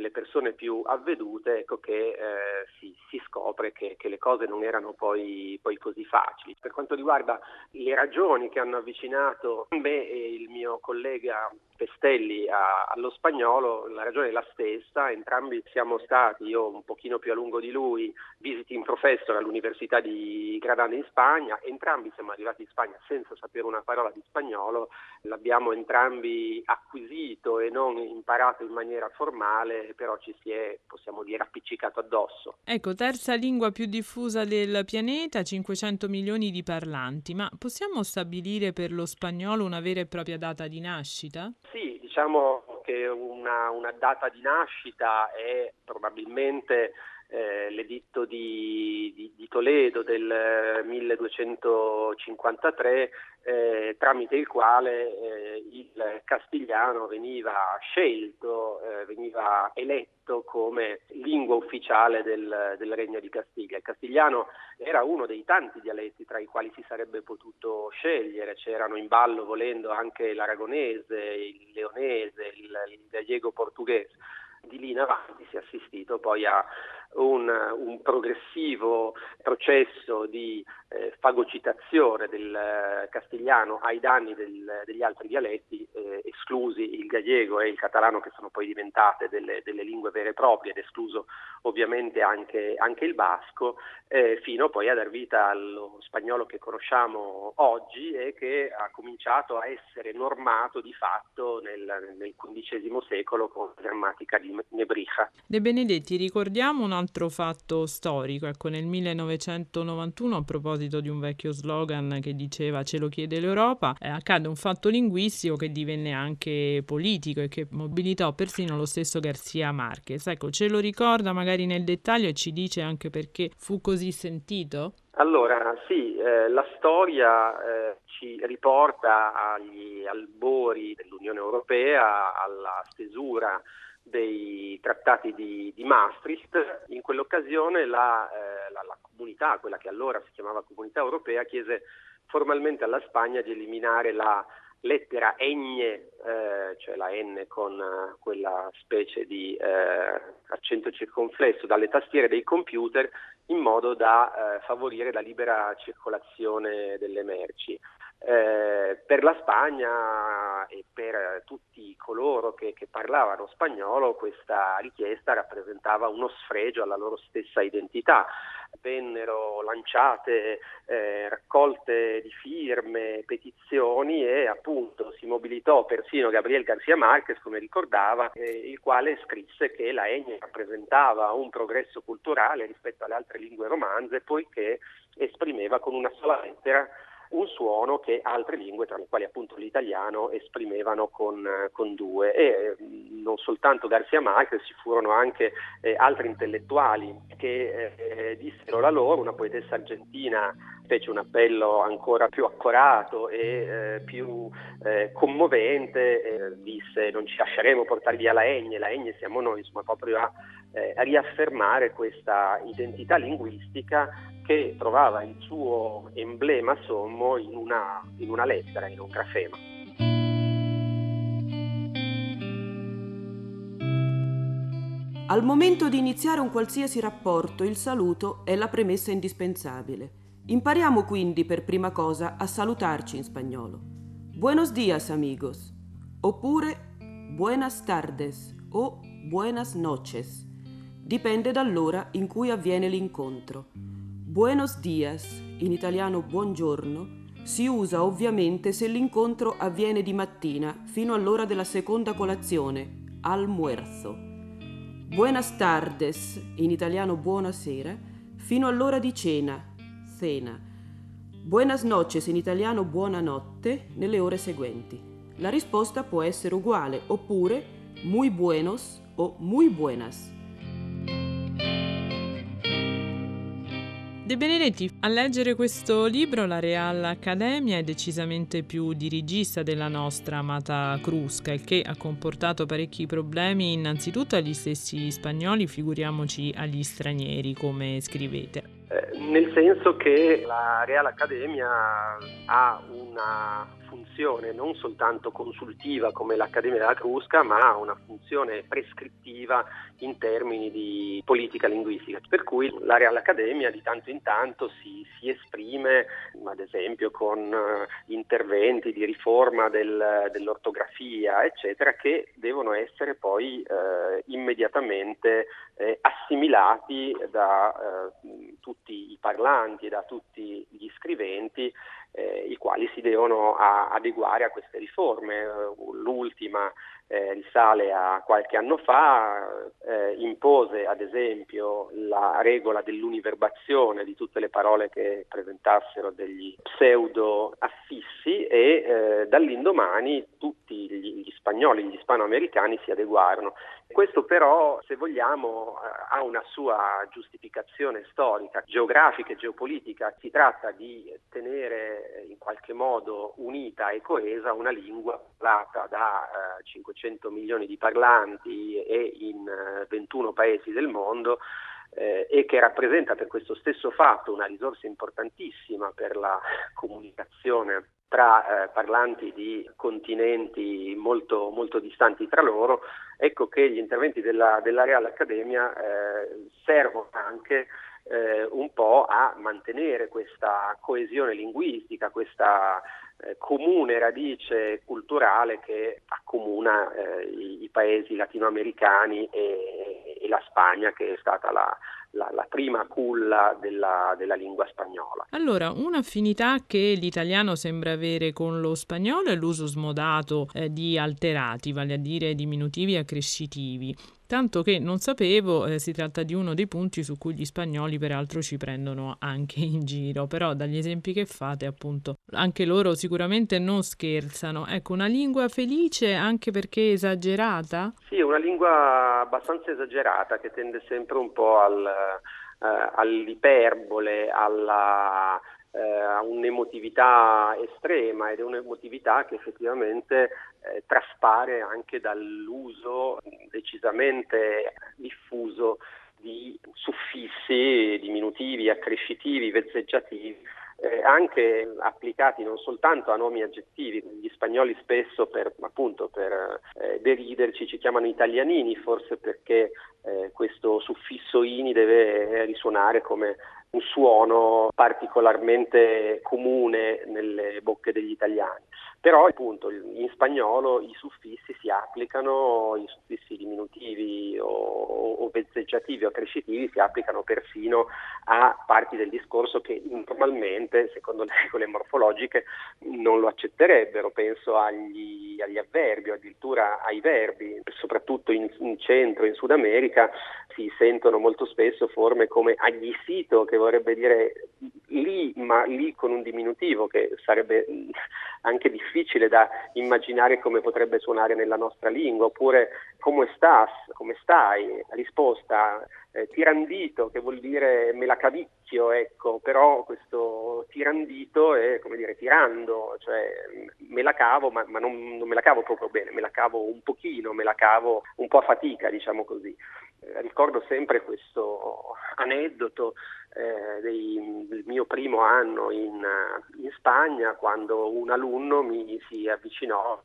le persone più avvedute, ecco che eh, si, si scopre che, che le cose non erano poi, poi così facili. Per quanto riguarda le ragioni che hanno avvicinato me e il mio collega Pestelli a, allo spagnolo, la ragione è la stessa, entrambi siamo stati, io un pochino più a lungo di lui, visiting professor all'Università di Granada in Spagna, entrambi siamo arrivati in Spagna senza sapere una parola di spagnolo, l'abbiamo entrambi acquisito e non imparato in maniera formale, però ci si è, possiamo dire, appiccicato addosso. Ecco, terza lingua più diffusa del pianeta, cinquecento milioni di parlanti, ma possiamo stabilire per lo spagnolo una vera e propria data di nascita? Sì, diciamo che una, una data di nascita è probabilmente eh, l'editto di, di, di Toledo del milleduecentocinquantatré, eh, tramite il quale eh, il castigliano veniva scelto, eh, veniva eletto come lingua ufficiale del, del Regno di Castiglia. Il castigliano era uno dei tanti dialetti tra i quali si sarebbe potuto scegliere, c'erano in ballo, volendo, anche l'aragonese, il leonese, il, il gallego portoghese. Di lì in avanti si è assistito poi a un, un progressivo processo di eh, fagocitazione del eh, castigliano ai danni del, degli altri dialetti, eh, esclusi il gallego e il catalano, che sono poi diventate delle, delle lingue vere e proprie, ed escluso ovviamente anche, anche il basco, eh, fino poi a dar vita allo spagnolo che conosciamo oggi e che ha cominciato a essere normato di fatto nel, nel quindicesimo secolo con la grammatica di Nebrija. De Benedetti, ricordiamo un altro fatto storico, ecco, nel millenovecentonovantuno, a proposito di un vecchio slogan che diceva "ce lo chiede l'Europa", eh, accade un fatto linguistico che divenne anche politico e che mobilitò persino lo stesso García Márquez. Ecco, ce lo ricorda magari nel dettaglio e ci dice anche perché fu così sentito? Allora, sì, eh, la storia eh, ci riporta agli albori dell'Unione Europea, alla stesura dei trattati di, di Maastricht. In quell'occasione la, eh, la, la comunità, quella che allora si chiamava Comunità Europea, chiese formalmente alla Spagna di eliminare la lettera ñ, eh, cioè la N con eh, quella specie di eh, accento circonflesso, dalle tastiere dei computer, in modo da eh, favorire la libera circolazione delle merci. Eh, per la Spagna e per tutti coloro che, che parlavano spagnolo, questa richiesta rappresentava uno sfregio alla loro stessa identità. Vennero lanciate eh, raccolte di firme, petizioni, e appunto si mobilitò persino Gabriel García Márquez, come ricordava, eh, il quale scrisse che la ñ rappresentava un progresso culturale rispetto alle altre lingue romanze, poiché esprimeva con una sola lettera un suono che altre lingue, tra le quali appunto l'italiano, esprimevano con, con due. E eh, non soltanto García Márquez, ci furono anche eh, altri intellettuali che eh, dissero la loro. Una poetessa argentina fece un appello ancora più accorato e eh, più eh, commovente, eh, disse: non ci lasceremo portare via la ñ, la ñ siamo noi, insomma, proprio a, eh, a riaffermare questa identità linguistica che trovava il suo emblema sommo in una, in una lettera, in un grafema. Al momento di iniziare un qualsiasi rapporto, il saluto è la premessa indispensabile. Impariamo quindi per prima cosa a salutarci in spagnolo. Buenos días, amigos, oppure buenas tardes o buenas noches. Dipende dall'ora in cui avviene l'incontro. Buenos dias, in italiano buongiorno, si usa ovviamente se l'incontro avviene di mattina fino all'ora della seconda colazione, almuerzo. Buenas tardes, in italiano buonasera, fino all'ora di cena, cena. Buenas noches, in italiano buonanotte, nelle ore seguenti. La risposta può essere uguale, oppure muy buenos o muy buenas. De Benedetti, a leggere questo libro la Real Accademia è decisamente più dirigista della nostra amata Crusca, il che ha comportato parecchi problemi innanzitutto agli stessi spagnoli, figuriamoci agli stranieri, come scrivete. Eh, nel senso che la Real Accademia ha una funzione non soltanto consultiva come l'Accademia della Crusca, ma ha una funzione prescrittiva in termini di politica linguistica, per cui la Real Accademia di tanto in tanto si, si esprime, ad esempio con interventi di riforma del, dell'ortografia eccetera, che devono essere poi eh, immediatamente eh, assimilati da eh, tutti i parlanti e da tutti gli scriventi, eh, i quali si devono a, adeguare a queste riforme. L'ultima Eh, risale a qualche anno fa, eh, impose ad esempio la regola dell'univerbazione di tutte le parole che presentassero degli pseudo affissi, e eh, dall'indomani tutti gli, gli spagnoli, gli ispanoamericani si adeguarono. Questo però, se vogliamo, ha una sua giustificazione storica, geografica e geopolitica. Si tratta di tenere in qualche modo unita e coesa una lingua parlata da cinquecento milioni di parlanti e in ventuno paesi del mondo, Eh, e che rappresenta per questo stesso fatto una risorsa importantissima per la comunicazione tra eh, parlanti di continenti molto, molto distanti tra loro. Ecco che gli interventi della, della Real Accademia eh, servono anche eh, un po' a mantenere questa coesione linguistica, questa eh, comune radice culturale che accomuna eh, i, i paesi latinoamericani e e la Spagna, che è stata la, la, la prima culla della, della lingua spagnola. Allora, un'affinità che l'italiano sembra avere con lo spagnolo è l'uso smodato eh, di alterati, vale a dire diminutivi e accrescitivi, tanto che non sapevo, eh, si tratta di uno dei punti su cui gli spagnoli peraltro ci prendono anche in giro, però dagli esempi che fate appunto anche loro sicuramente non scherzano. Ecco, una lingua felice anche perché esagerata? Sì, è una lingua abbastanza esagerata che tende sempre un po' al, eh, all'iperbole, alla... a un'emotività estrema, ed è un'emotività che effettivamente eh, traspare anche dall'uso decisamente diffuso di suffissi, diminutivi, accrescitivi, vezzeggiativi, eh, anche applicati non soltanto a nomi aggettivi. Gli spagnoli spesso per appunto per eh, deriderci ci chiamano italianini, forse perché eh, questo suffisso ini deve risuonare come un suono particolarmente comune nelle bocche degli italiani. Però appunto in spagnolo i suffissi si applicano, i suffissi diminutivi o, o vezzeggiativi o accrescitivi si applicano persino a parti del discorso che normalmente, secondo le regole morfologiche, non lo accetterebbero. Penso agli, agli avverbi, addirittura ai verbi, soprattutto in, in centro, in Sud America, si sentono molto spesso forme come aglisito, che vorrebbe dire lì, ma lì con un diminutivo, che sarebbe anche difficile difficile da immaginare come potrebbe suonare nella nostra lingua, oppure come estás, come stai, risposta, eh, tirandito, che vuol dire me la cavicchio, ecco, però questo tirandito è come dire tirando, cioè me la cavo, ma, ma non, non me la cavo proprio bene, me la cavo un pochino, me la cavo un po' a fatica, diciamo così. Eh, ricordo sempre questo aneddoto eh, dei, del mio primo anno in, in Spagna, quando un alunno mi si avvicinò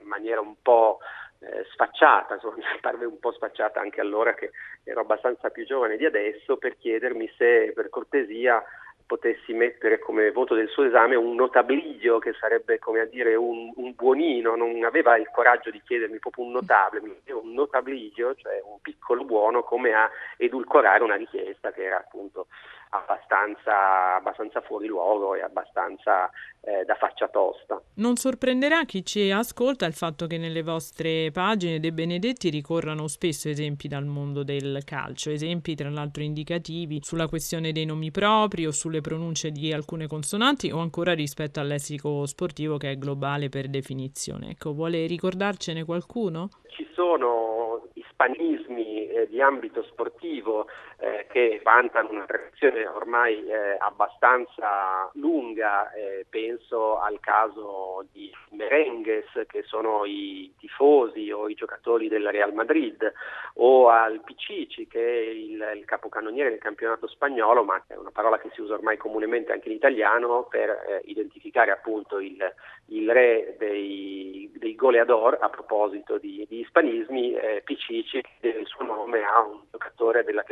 in maniera un po' Eh, sfacciata, insomma, mi parve un po' sfacciata anche allora che ero abbastanza più giovane di adesso, per chiedermi se per cortesia potessi mettere come voto del suo esame un notabliglio, che sarebbe come a dire un, un buonino. Non aveva il coraggio di chiedermi proprio un notable, mi chiedeva un notabliglio, cioè un piccolo buono, come a edulcorare una richiesta che era appunto abbastanza, abbastanza fuori luogo e abbastanza eh, da faccia tosta. Non sorprenderà chi ci ascolta il fatto che nelle vostre pagine De Benedetti ricorrano spesso esempi dal mondo del calcio, esempi tra l'altro indicativi sulla questione dei nomi propri o sulle pronunce di alcune consonanti o ancora rispetto al lessico sportivo, che è globale per definizione. Ecco, vuole ricordarcene qualcuno? Ci sono ispanismi eh, di ambito sportivo eh, che vantano una tradizione ormai eh, abbastanza lunga, eh, penso al caso di merengues, che sono i tifosi o i giocatori del Real Madrid, o al Pichichi, che è il, il capocannoniere del campionato spagnolo, ma è una parola che si usa ormai comunemente anche in italiano per eh, identificare appunto il, il re dei, dei goleador. A proposito di, di ispanismi, eh, Pichichi deve il suo nome a un giocatore della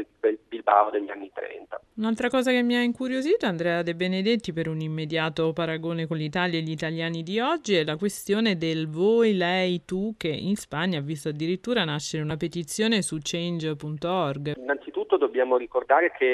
Bilbao degli anni trenta. Un'altra cosa che mi ha incuriosito, Andrea De Benedetti, per un immediato paragone con l'Italia e gli italiani di oggi, è la questione del voi, lei, tu, che in Spagna ha visto addirittura nascere una petizione su change punto org. Innanzitutto dobbiamo ricordare che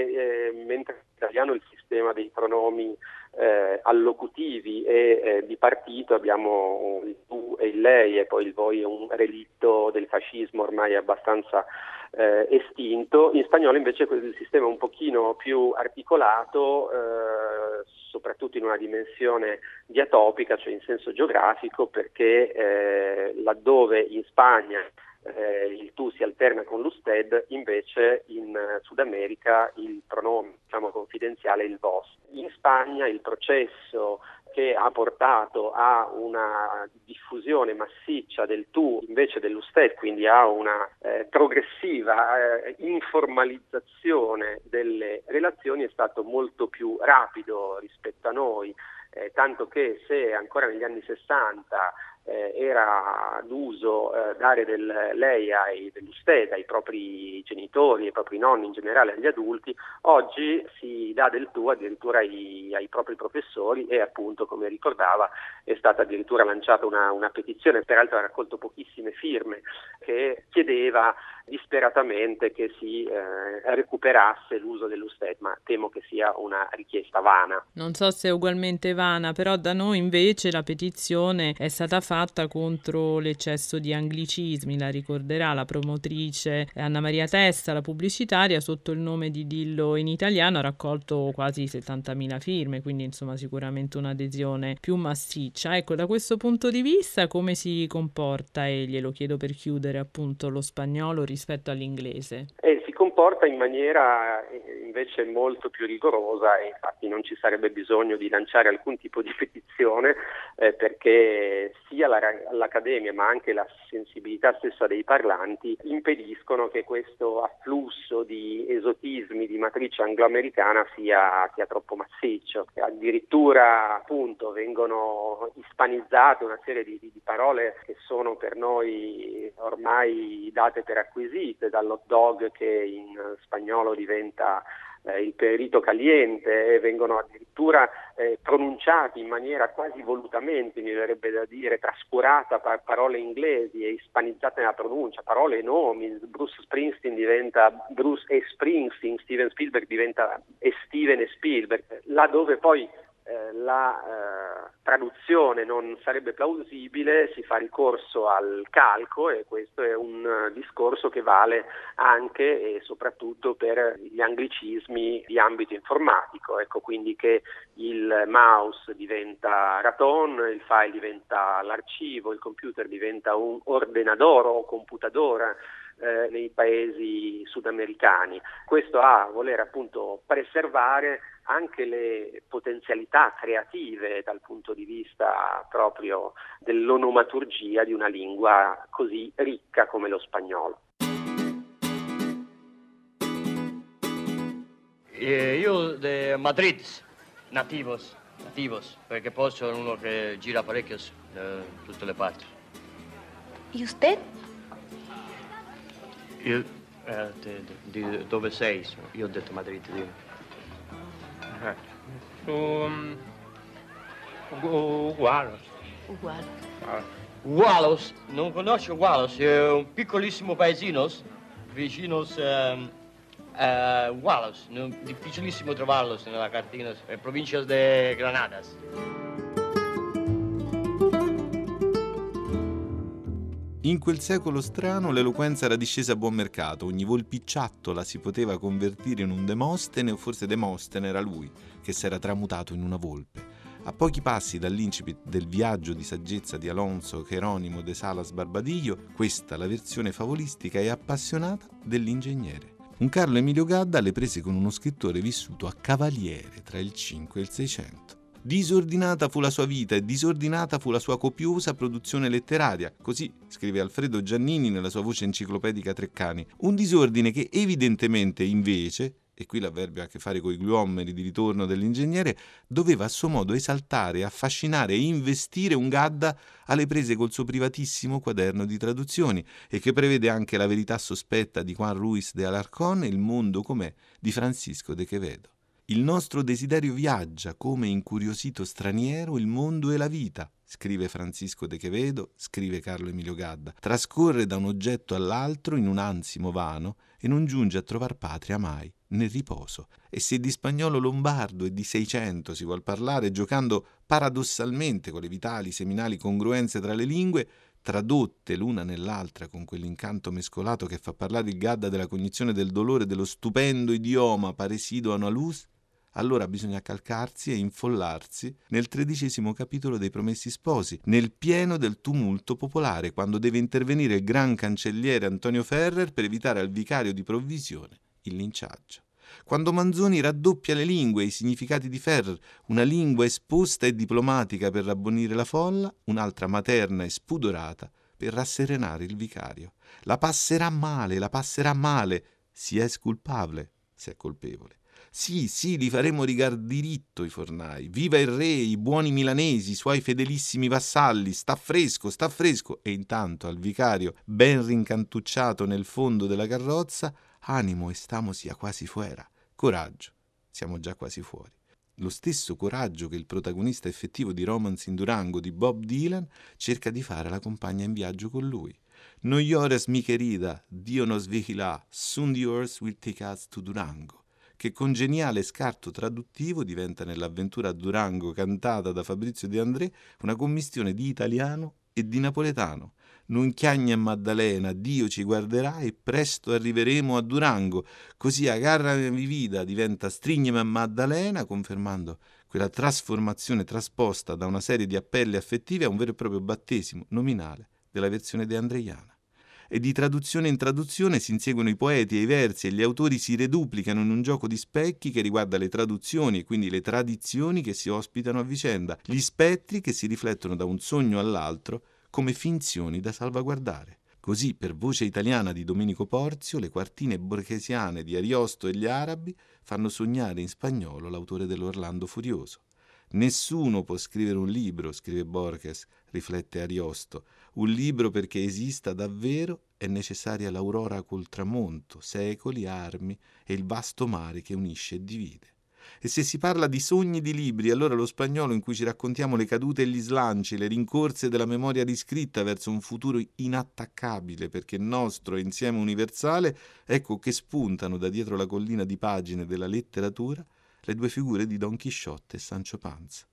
eh, mentre italiano il sistema dei pronomi eh, allocutivi e eh, di partito, abbiamo il tu e il lei, e poi il voi è un relitto del fascismo ormai abbastanza eh, estinto. In spagnolo invece il sistema è un pochino più articolato, eh, soprattutto in una dimensione diatopica, cioè in senso geografico, perché eh, laddove dove in Spagna eh, il tu si alterna con l'usted, invece in Sud America il pronome, diciamo, confidenziale è il vos. In Spagna il processo che ha portato a una diffusione massiccia del tu invece dell'usted, quindi a una eh, progressiva eh, informalizzazione delle relazioni, è stato molto più rapido rispetto a noi, eh, tanto che se ancora negli anni sessanta eh, era d'uso eh, dare del lei ai, dell'usted ai propri genitori, ai propri nonni in generale, agli adulti, oggi si dà del tu addirittura ai, ai propri professori e appunto, come ricordava, è stata addirittura lanciata una, una petizione, peraltro ha raccolto pochissime firme, che chiedeva disperatamente che si eh, recuperasse l'uso dell'usted, ma temo che sia una richiesta vana. Non so se è ugualmente vana, però da noi invece la petizione è stata fatta contro l'eccesso di anglicismi, la ricorderà la promotrice Anna Maria Testa, la pubblicitaria, sotto il nome di Dillo in italiano, ha raccolto quasi settantamila firme, quindi insomma sicuramente un'adesione più massiccia. Ecco, da questo punto di vista come si comporta, e glielo chiedo per chiudere, appunto, lo spagnolo rispetto all'inglese? Eh, si comporta in maniera invece molto più rigorosa, e infatti non ci sarebbe bisogno di lanciare alcun tipo di petizione eh, perché sia la, l'Accademia ma anche la sensibilità stessa dei parlanti impediscono che questo afflusso di esotismi di matrice angloamericana sia, sia troppo massiccio. Addirittura, appunto, vengono ispanizzate una serie di, di parole che sono per noi ormai date per acquisite, dall'hot dog, che in spagnolo diventa eh, il perito caliente, e vengono addirittura eh, pronunciati in maniera quasi volutamente, mi verrebbe da dire, trascurata par- parole inglesi e ispanizzate nella pronuncia, parole e nomi. Bruce Springsteen diventa Bruce e Springsteen, Steven Spielberg diventa e Steven e Spielberg, laddove poi la eh, traduzione non sarebbe plausibile, si fa ricorso al calco, e questo è un uh, discorso che vale anche e soprattutto per gli anglicismi di ambito informatico. Ecco, quindi che il mouse diventa ratón, il file diventa l'archivo, il computer diventa un ordenador o computadora eh, nei paesi sudamericani. Questo a voler appunto preservare anche le potenzialità creative dal punto di vista proprio dell'onomaturgia di una lingua così ricca come lo spagnolo. Eh, io de Madrid, nativos, nativos, perché poi sono uno che gira parecchio da tutte le parti. E usted? Io, eh, de, de, de, dove sei? Io ho detto Madrid, io. Um, Ugualos. Ugualos. Ugualos, non conosco Ugualos, è un piccolissimo paesino vicino a um, Ugualos, è difficilissimo trovarlo nella cartina, è provincia di Granadas. In quel secolo strano l'eloquenza era discesa a buon mercato, ogni volpicciattola si poteva convertire in un Demostene, o forse Demostene era lui, che si era tramutato in una volpe. A pochi passi dall'incipit del viaggio di saggezza di Alonso Geronimo de Salas Barbadiglio, questa la versione favolistica e appassionata dell'ingegnere. Un Carlo Emilio Gadda alle prese con uno scrittore vissuto a cavaliere tra il cinque e il seicento. Disordinata fu la sua vita e disordinata fu la sua copiosa produzione letteraria, così scrive Alfredo Giannini nella sua voce enciclopedica Treccani, un disordine che evidentemente invece, e qui l'avverbio ha a che fare coi gluommeri di ritorno dell'ingegnere, doveva a suo modo esaltare, affascinare e investire un Gadda alle prese col suo privatissimo quaderno di traduzioni, e che prevede anche la verità sospetta di Juan Ruiz de Alarcón e il mondo com'è di Francisco de Quevedo. Il nostro desiderio viaggia come incuriosito straniero il mondo e la vita, scrive Francisco de Quevedo, scrive Carlo Emilio Gadda, trascorre da un oggetto all'altro in un ansimo vano e non giunge a trovar patria mai nel riposo. E se di spagnolo lombardo e di Seicento si vuol parlare, giocando paradossalmente con le vitali seminali congruenze tra le lingue, tradotte l'una nell'altra con quell'incanto mescolato che fa parlare il Gadda della cognizione del dolore dello stupendo idioma parecido a una luz, allora bisogna calcarsi e infollarsi nel tredicesimo capitolo dei Promessi Sposi, nel pieno del tumulto popolare, quando deve intervenire il gran cancelliere Antonio Ferrer per evitare al vicario di provvisione il linciaggio. Quando Manzoni raddoppia le lingue e i significati di Ferrer, una lingua esposta e diplomatica per rabbonire la folla, un'altra materna e spudorata per rasserenare il vicario. La passerà male, la passerà male, si è sculpabile, si è colpevole. Sì, sì, li faremo rigar diritto i fornai, viva il re, i buoni milanesi, i suoi fedelissimi vassalli, sta fresco, sta fresco, e intanto al vicario, ben rincantucciato nel fondo della carrozza, animo, estamos ya quasi fuera. Coraggio, siamo già quasi fuori. Lo stesso coraggio che il protagonista effettivo di Romance in Durango di Bob Dylan cerca di fare alla compagna in viaggio con lui. No llores mi querida, Dio nos vigilá, soon the earth will take us to Durango, che con geniale scarto traduttivo diventa nell'avventura a Durango cantata da Fabrizio De André una commistione di italiano e di napoletano. Non chiagna Maddalena, Dio ci guarderà e presto arriveremo a Durango. Così agarrami vida diventa Strignami a Maddalena, confermando quella trasformazione trasposta da una serie di appelli affettivi a un vero e proprio battesimo nominale della versione deandreiana. E di traduzione in traduzione si inseguono i poeti e i versi e gli autori si reduplicano in un gioco di specchi che riguarda le traduzioni e quindi le tradizioni che si ospitano a vicenda, gli spettri che si riflettono da un sogno all'altro come finzioni da salvaguardare. Così, per Voce italiana di Domenico Porzio, le quartine borghesiane di Ariosto e gli arabi fanno sognare in spagnolo l'autore dell'Orlando Furioso. Nessuno può scrivere un libro, scrive Borges, riflette Ariosto. Un libro, perché esista davvero, è necessaria l'aurora col tramonto, secoli, armi e il vasto mare che unisce e divide. E se si parla di sogni di libri, allora lo spagnolo in cui ci raccontiamo le cadute e gli slanci, le rincorse della memoria riscritta verso un futuro inattaccabile perché nostro e insieme universale, ecco che spuntano da dietro la collina di pagine della letteratura le due figure di Don Chisciotte e Sancho Panza.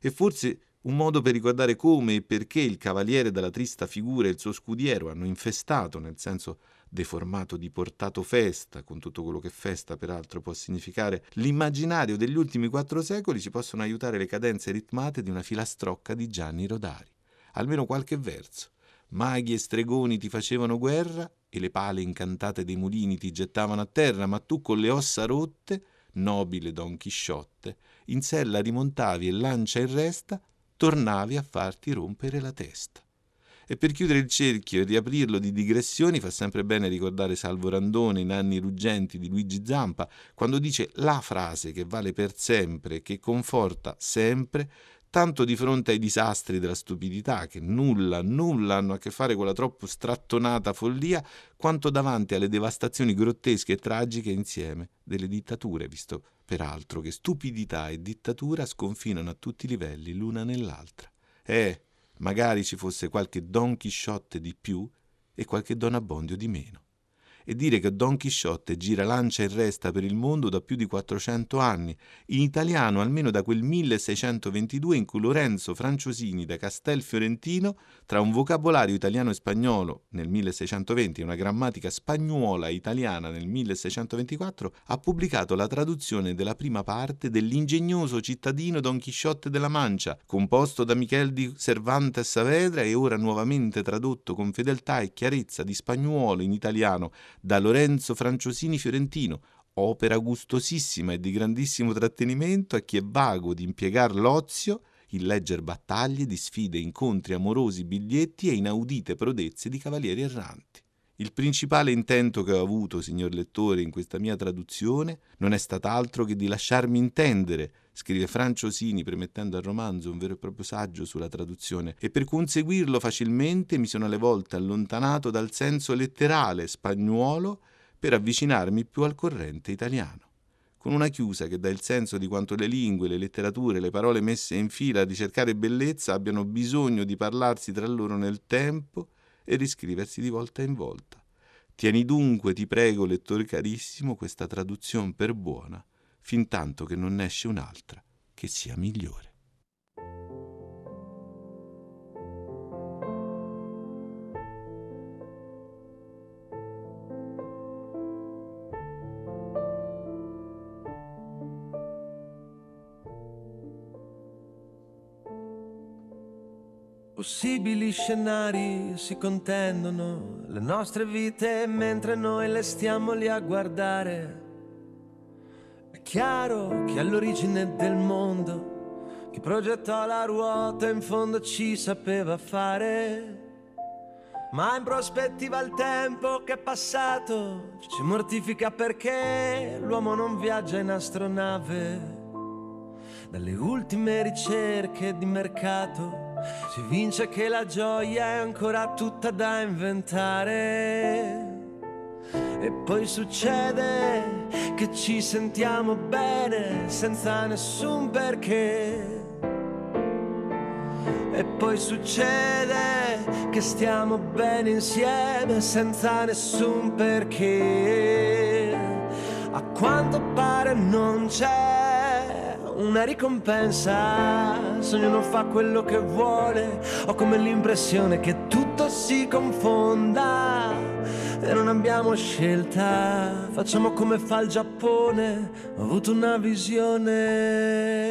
E forse un modo per ricordare come e perché il cavaliere dalla trista figura e il suo scudiero hanno infestato, nel senso deformato di portato festa, con tutto quello che festa peraltro può significare, l'immaginario degli ultimi quattro secoli, ci possono aiutare le cadenze ritmate di una filastrocca di Gianni Rodari. Almeno qualche verso. Maghi e stregoni ti facevano guerra e le pale incantate dei mulini ti gettavano a terra, ma tu con le ossa rotte, nobile Don Chisciotte, in sella rimontavi e lancia in resta, tornavi a farti rompere la testa. E per chiudere il cerchio e riaprirlo di digressioni fa sempre bene ricordare Salvo Randone in Anni ruggenti di Luigi Zampa, quando dice la frase che vale per sempre, che conforta sempre, tanto di fronte ai disastri della stupidità, che nulla, nulla hanno a che fare con la troppo strattonata follia, quanto davanti alle devastazioni grottesche e tragiche insieme delle dittature, visto peraltro che stupidità e dittatura sconfinano a tutti i livelli l'una nell'altra. Eh... Magari ci fosse qualche Don Chisciotte di più e qualche Don Abbondio di meno. E dire che Don Chisciotte gira lancia in resta per il mondo da più di quattrocento anni, in italiano almeno da quel milleseicentoventidue in cui Lorenzo Franciosini da Castel Fiorentino, tra un vocabolario italiano e spagnolo nel milleseicentoventi e una grammatica spagnola e italiana nel milleseicentoventiquattro, ha pubblicato la traduzione della prima parte dell'ingegnoso cittadino Don Chisciotte della Mancia, composto da Michel di Cervantes Saavedra e ora nuovamente tradotto con fedeltà e chiarezza di spagnolo in italiano da Lorenzo Franciosini Fiorentino, opera gustosissima e di grandissimo trattenimento a chi è vago di impiegar l'ozio in legger battaglie di sfide, incontri amorosi, biglietti e inaudite prodezze di cavalieri erranti. Il principale intento che ho avuto, signor lettore, in questa mia traduzione non è stant'altro che di lasciarmi intendere, scrive Franciosini premettendo al romanzo un vero e proprio saggio sulla traduzione, e per conseguirlo facilmente mi sono alle volte allontanato dal senso letterale spagnuolo per avvicinarmi più al corrente italiano. Con una chiusa che dà il senso di quanto le lingue, le letterature, le parole messe in fila a ricercare bellezza abbiano bisogno di parlarsi tra loro nel tempo e riscriversi di volta in volta. Tieni dunque, ti prego, lettore carissimo, questa traduzione per buona, fin tanto che non esce un'altra che sia migliore. Possibili scenari si contendono le nostre vite mentre noi le stiamo lì a guardare. È chiaro che all'origine del mondo chi progettò la ruota in fondo ci sapeva fare. Ma in prospettiva il tempo che è passato ci mortifica perché l'uomo non viaggia in astronave. Dalle ultime ricerche di mercato si evince che la gioia è ancora tutta da inventare. E poi succede che ci sentiamo bene senza nessun perché. E poi succede che stiamo bene insieme senza nessun perché. A quanto pare non c'è una ricompensa se ognuno fa quello che vuole. Ho come l'impressione che tutto si confonda e non abbiamo scelta. Facciamo come fa il Giappone. Ho avuto una visione.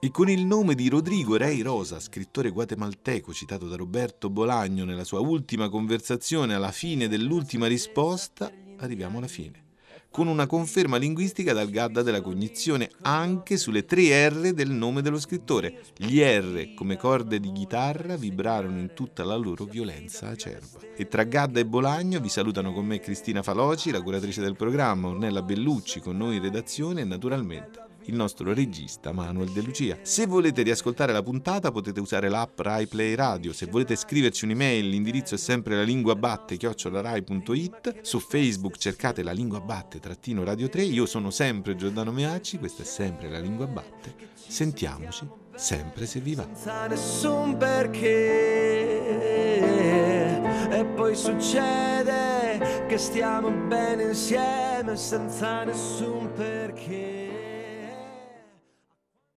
E con il nome di Rodrigo Rey Rosa, scrittore guatemalteco citato da Roberto Bolaño nella sua ultima conversazione alla fine dell'ultima risposta, arriviamo alla fine, con una conferma linguistica dal Gadda della cognizione anche sulle tre R del nome dello scrittore. Gli R, come corde di chitarra, vibrarono in tutta la loro violenza acerba. E tra Gadda e Bolaño vi salutano con me Cristina Faloci, la curatrice del programma, Ornella Bellucci con noi in redazione e naturalmente il nostro regista Manuel De Lucia. Se volete riascoltare la puntata potete usare l'app Rai Play Radio. Se volete scriverci un'email, l'indirizzo è sempre lalinguabatte chiocciola rai punto it. Su Facebook cercate lalinguabatte trattino radio tre. Io sono sempre Giordano Meacci, questa è sempre La Lingua Batte. Sentiamoci sempre se vi va. Senza nessun perché. E poi succede che stiamo bene insieme senza nessun perché.